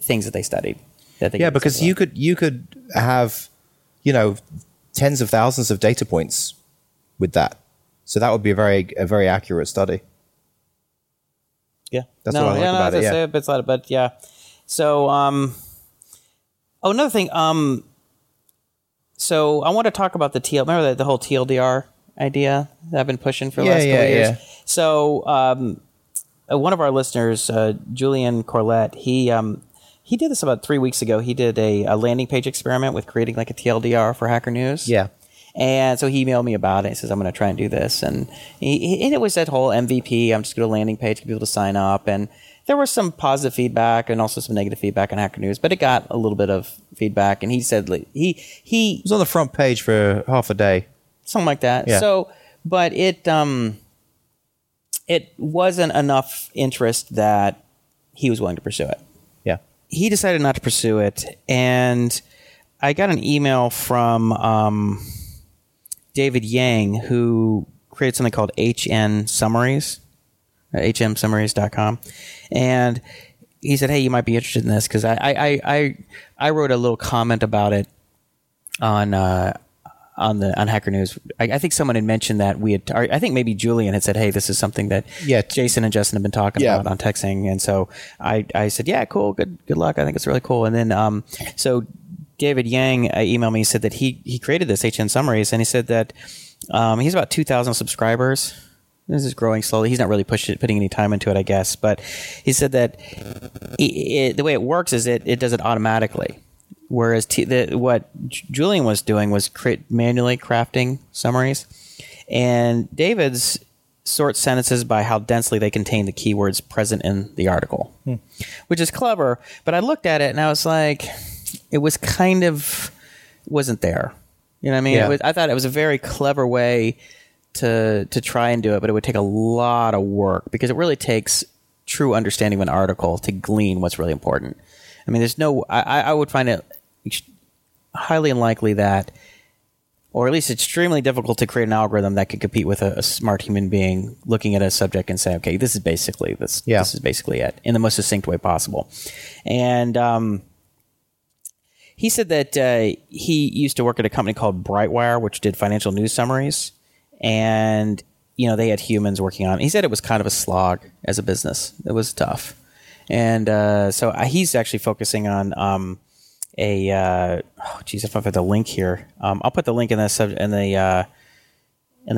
things that they studied. Because you could have, you know, tens of thousands of data points with that. So that would be a very accurate study. Yeah. That's what I like about it. So, another thing. So I want to talk about the TL. Remember the whole TLDR idea that I've been pushing for the last couple of years? Yeah. So, one of our listeners, Julian Corlett, he did this about 3 weeks ago. He did a landing page experiment with creating like a TLDR for Hacker News. Yeah. And so he emailed me about it. He says, I'm going to try and do this. And it was that whole MVP. I'm just going to landing page, get people to sign up. And there was some positive feedback and also some negative feedback on Hacker News, but it got a little bit of feedback. And he said he was on the front page for half a day. Something like that. Yeah. So, but it wasn't enough interest that he was willing to pursue it. He decided not to pursue it, and I got an email from David Yang, who created something called HN Summaries, hmsummaries.com, and he said, hey, you might be interested in this, because I wrote a little comment about it on Hacker News. I think someone had mentioned that I think maybe Julian had said, hey, this is something that Jason and Justin have been talking about on texting. And so I said, yeah, cool. Good luck. I think it's really cool. And then, so David Yang emailed me, said that he created this HN Summaries, and he said that, he's about 2,000 subscribers. This is growing slowly. He's not really putting any time into it, I guess. But he said that the way it works is it does it automatically. Whereas what Julian was doing was manually crafting summaries. And David's sorts sentences by how densely they contain the keywords present in the article, which is clever. But I looked at it and I was like, it was kind of wasn't there. You know what I mean? Yeah. I thought it was a very clever way to try and do it, but it would take a lot of work because it really takes true understanding of an article to glean what's really important. I mean, I would find it highly unlikely that, or at least extremely difficult to create an algorithm that could compete with a smart human being looking at a subject and say, okay, this is basically this. Yeah. This is basically it in the most succinct way possible. And he said that he used to work at a company called Brightwire, which did financial news summaries. And, you know, they had humans working on it. He said it was kind of a slog as a business. It was tough. And so he's actually focusing on if I put the link here, I'll put the link in the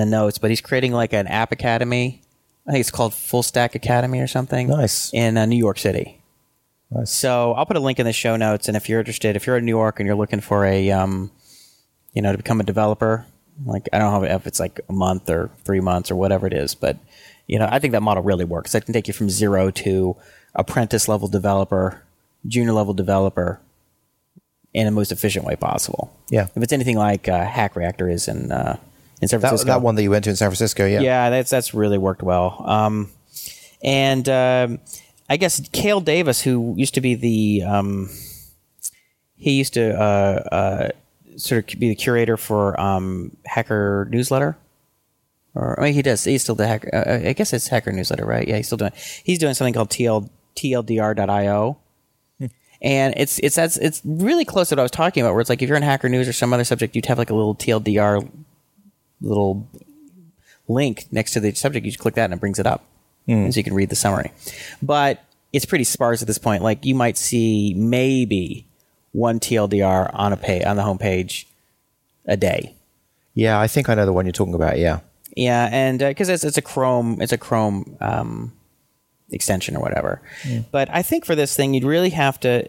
notes. But he's creating like an app academy. I think it's called Full Stack Academy or something. Nice. In New York City. Nice. So I'll put a link in the show notes, and if you're interested, if you're in New York and you're looking for a, to become a developer, like I don't know if it's like a month or 3 months or whatever it is, but I think that model really works. That can take you from zero to apprentice level developer, junior level developer, in the most efficient way possible. Yeah. If it's anything like Hack Reactor is in San Francisco, that one that you went to in San Francisco, yeah. Yeah, that's really worked well. I guess Cale Davis, who used to be the curator for Hacker Newsletter, he's still the Hacker. I guess it's Hacker Newsletter, right? Yeah, he's still doing. He's doing something called TLDR.io. And it's really close to what I was talking about, where it's like if you're in Hacker News or some other subject, you'd have like a little TLDR little link next to the subject. You just click that and it brings it up, and so you can read the summary. But it's pretty sparse at this point. Like you might see maybe one TLDR on on the homepage a day. Yeah, I think I know the one you're talking about. Yeah, yeah, and because it's a Chrome. Extension or whatever. Yeah. But I think for this thing, you'd really have to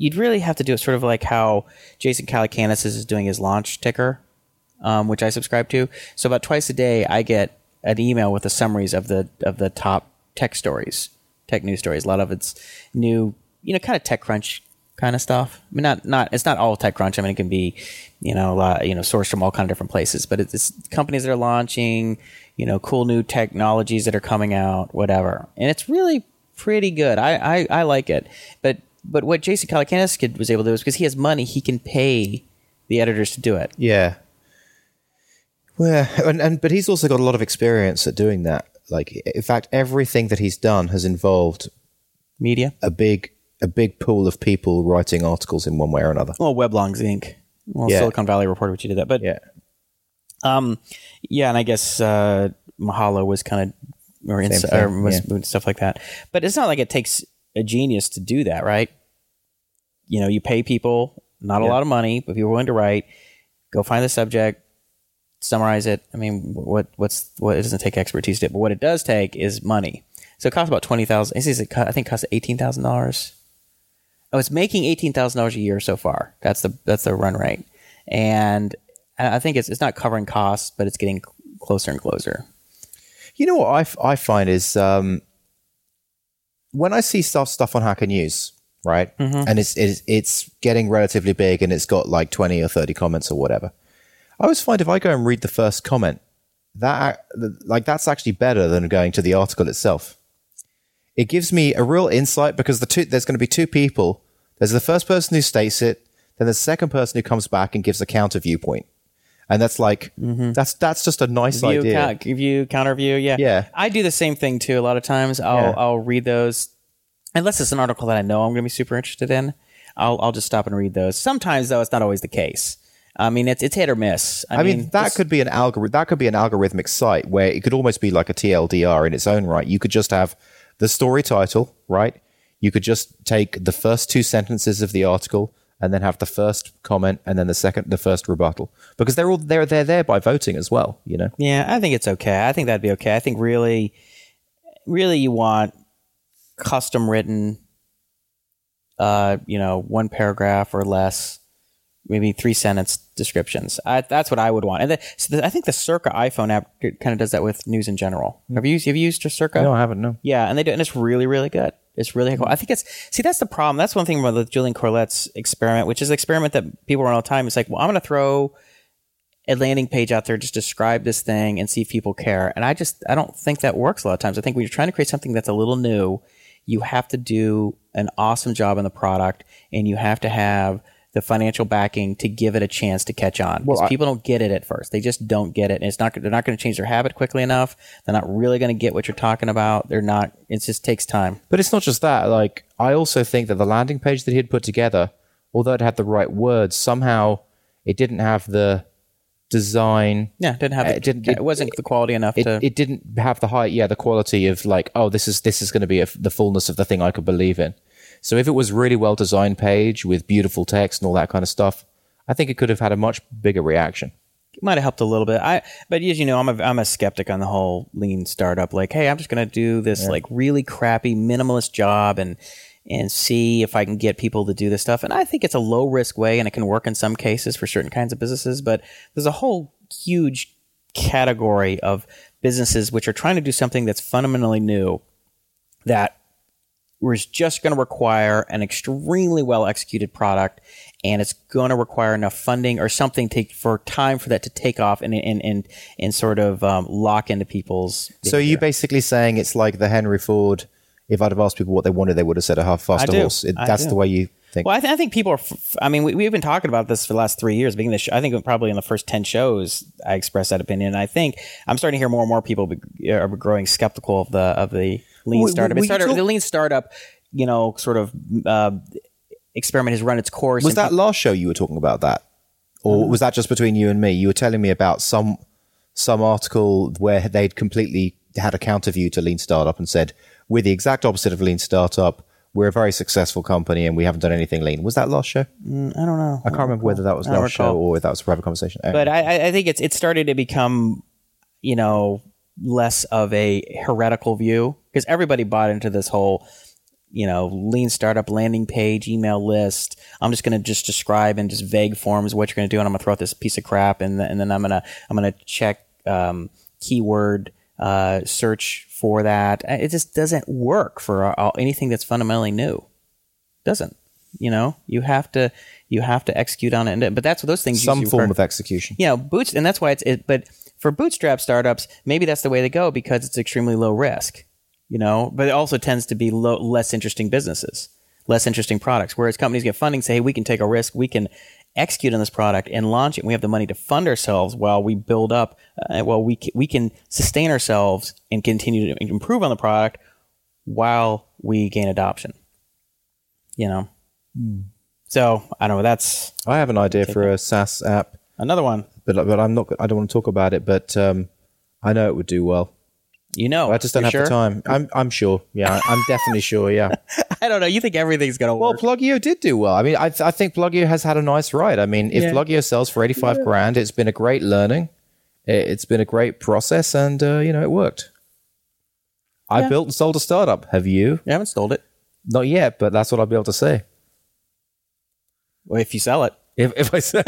do it sort of like how Jason Calacanis is doing his launch ticker, which I subscribe to. So about twice a day, I get an email with the summaries of the top tech news stories. A lot of it's new, kind of TechCrunch kind of stuff. I mean, not it's not all TechCrunch. I mean, it can be, a lot, sourced from all kind of different places. But it's companies that are launching, cool new technologies that are coming out, whatever. And it's really pretty good. I like it. But what Jason Calacanis was able to do is because he has money, he can pay the editors to do it. Yeah. Well, but he's also got a lot of experience at doing that. Like, in fact, everything that he's done has involved media, a big pool of people writing articles in one way or another. Well, Weblongs Inc. Well, yeah. Silicon Valley Reporter, which you did that, but yeah. And I guess Mahalo was kind of doing stuff like that. But it's not like it takes a genius to do that, right? You pay people, not a lot of money, but if you're willing to write, go find the subject, summarize it. I mean, what it doesn't take expertise to do, but what it does take is money. So it costs about $20,000. I think it costs $18,000. Oh, it's making $18,000 a year so far. That's the run rate, and I think it's not covering costs, but it's getting closer and closer. You know what I find is when I see stuff on Hacker News, right? Mm-hmm. And it's getting relatively big, and it's got like 20 or 30 comments or whatever. I always find if I go and read the first comment, that's actually better than going to the article itself. It gives me a real insight because there's going to be two people. There's the first person who states it, then the second person who comes back and gives a counter viewpoint. And that's like, that's just a nice idea. View, counter view, yeah. Yeah. I do the same thing too. A lot of times I'll read those. Unless it's an article that I know I'm going to be super interested in, I'll just stop and read those. Sometimes though, it's not always the case. I mean, it's hit or miss. I mean that could be an algorithm. That could be an algorithmic site where it could almost be like a TLDR in its own right. You could just have the story title, right? You could just take the first two sentences of the article and then have the first comment and then the first rebuttal, because they're there by voting as well, Yeah, I think it's okay. I think that'd be okay. I think really, really, you want custom written, one paragraph or less, maybe 3-sentence descriptions. That's what I would want. And I think the Circa iPhone app kind of does that with news in general. Have you used Circa? No, I haven't. No. Yeah, and they do, and it's really, really good. It's really cool. I think that's the problem. That's one thing about the Julian Corlette's experiment, which is an experiment that people run all the time. It's like, well, I'm going to throw a landing page out there, just describe this thing and see if people care. And I don't think that works a lot of times. I think when you're trying to create something that's a little new, you have to do an awesome job on the product, and you have to have the financial backing to give it a chance to catch on. Because people don't get it at first. They just don't get it. And they're not going to change their habit quickly enough. They're not really going to get what you're talking about. It just takes time. But it's not just that. Like, I also think that the landing page that he had put together, although it had the right words, somehow it didn't have the design. Yeah, it didn't have it wasn't the quality enough to. It didn't have the quality of like, oh, this is going to be the fullness of the thing I could believe in. So if it was really well designed page with beautiful text and all that kind of stuff, I think it could have had a much bigger reaction. It might have helped a little bit. But as you know, I'm a skeptic on the whole lean startup. Like, hey, I'm just going to do this like really crappy minimalist job and see if I can get people to do this stuff. And I think it's a low risk way, and it can work in some cases for certain kinds of businesses. But there's a whole huge category of businesses which are trying to do something that's fundamentally new that was just going to require an extremely well executed product, and it's going to require enough funding or something for time for that to take off and sort of lock into people's behavior. So you're basically saying it's like the Henry Ford. If I'd have asked people what they wanted, they would have said a half-faster horse. That's the way you think. Well, I think people are... I mean, we've been talking about this for the last 3 years. Being the I think probably in the first 10 shows, I expressed that opinion. And I think I'm starting to hear more and more people are growing skeptical of the lean startup. The lean startup, you know, sort of experiment has run its course. Was that last show you were talking about that? Or was that just between you and me? You were telling me about some article where they'd completely had a counter view to lean startup and said... We're the exact opposite of lean startup. We're a very successful company and we haven't done anything lean. Was that last show? I don't know. I can't remember whether that was last show or if that was a private conversation. But I think it started to become, you know, less of a heretical view because everybody bought into this whole, you know, lean startup landing page, email list. I'm just going to just describe in just vague forms what you're going to do, and I'm going to throw out this piece of crap, and then I'm going to check keyword search for that. It just doesn't work for anything that's fundamentally new. Doesn't, you know? You have to execute on it. But that's what those things. Some form of execution. Yeah, you know, and that's why it's. But for bootstrap startups, maybe that's the way to go because it's extremely low risk, you know. But it also tends to be less interesting businesses, less interesting products. Whereas companies get funding, say, hey, we can take a risk, we can execute on this product and launch it. We have the money to fund ourselves while we build up, while we can sustain ourselves and continue to improve on the product while we gain adoption. You know? Mm. So, I don't know. I have an idea for a SaaS app. Another one. But I don't want to talk about it, but I know it would do well. You know, I just don't have the time. I'm sure. Yeah, I'm definitely sure. Yeah, I don't know. You think everything's gonna work? Well, Pluggio did do well. I mean, I think Pluggio has had a nice ride. I mean, if Pluggio sells for $85,000, it's been a great learning. It's been a great process, and you know, it worked. I built and sold a startup. Have you? You haven't sold it. Not yet, but that's what I'll be able to say. Well, if you sell it. If I said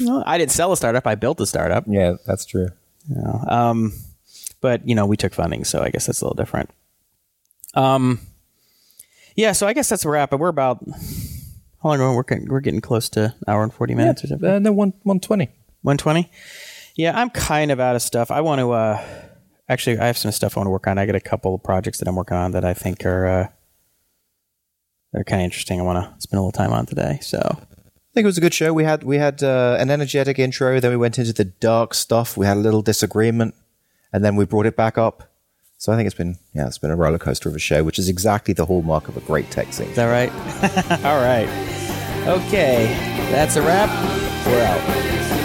no, I didn't sell a startup, I built a startup. Yeah, that's true. Yeah. But you know, we took funding, so I guess that's a little different. Yeah, so I guess that's a wrap. But we're about how long are we? We're getting close to an hour and 40 minutes or something. No, 1:20. 1:20. Yeah, I'm kind of out of stuff. I want to actually, I have some stuff I want to work on. I got a couple of projects that I'm working on that I think are. They're kind of interesting. I want to spend a little time on today. So I think it was a good show. We had an energetic intro. Then we went into the dark stuff. We had a little disagreement, and then we brought it back up. So I think it's been a roller coaster of a show, which is exactly the hallmark of a great tech scene. Is that right? All right. Okay, that's a wrap. We're out.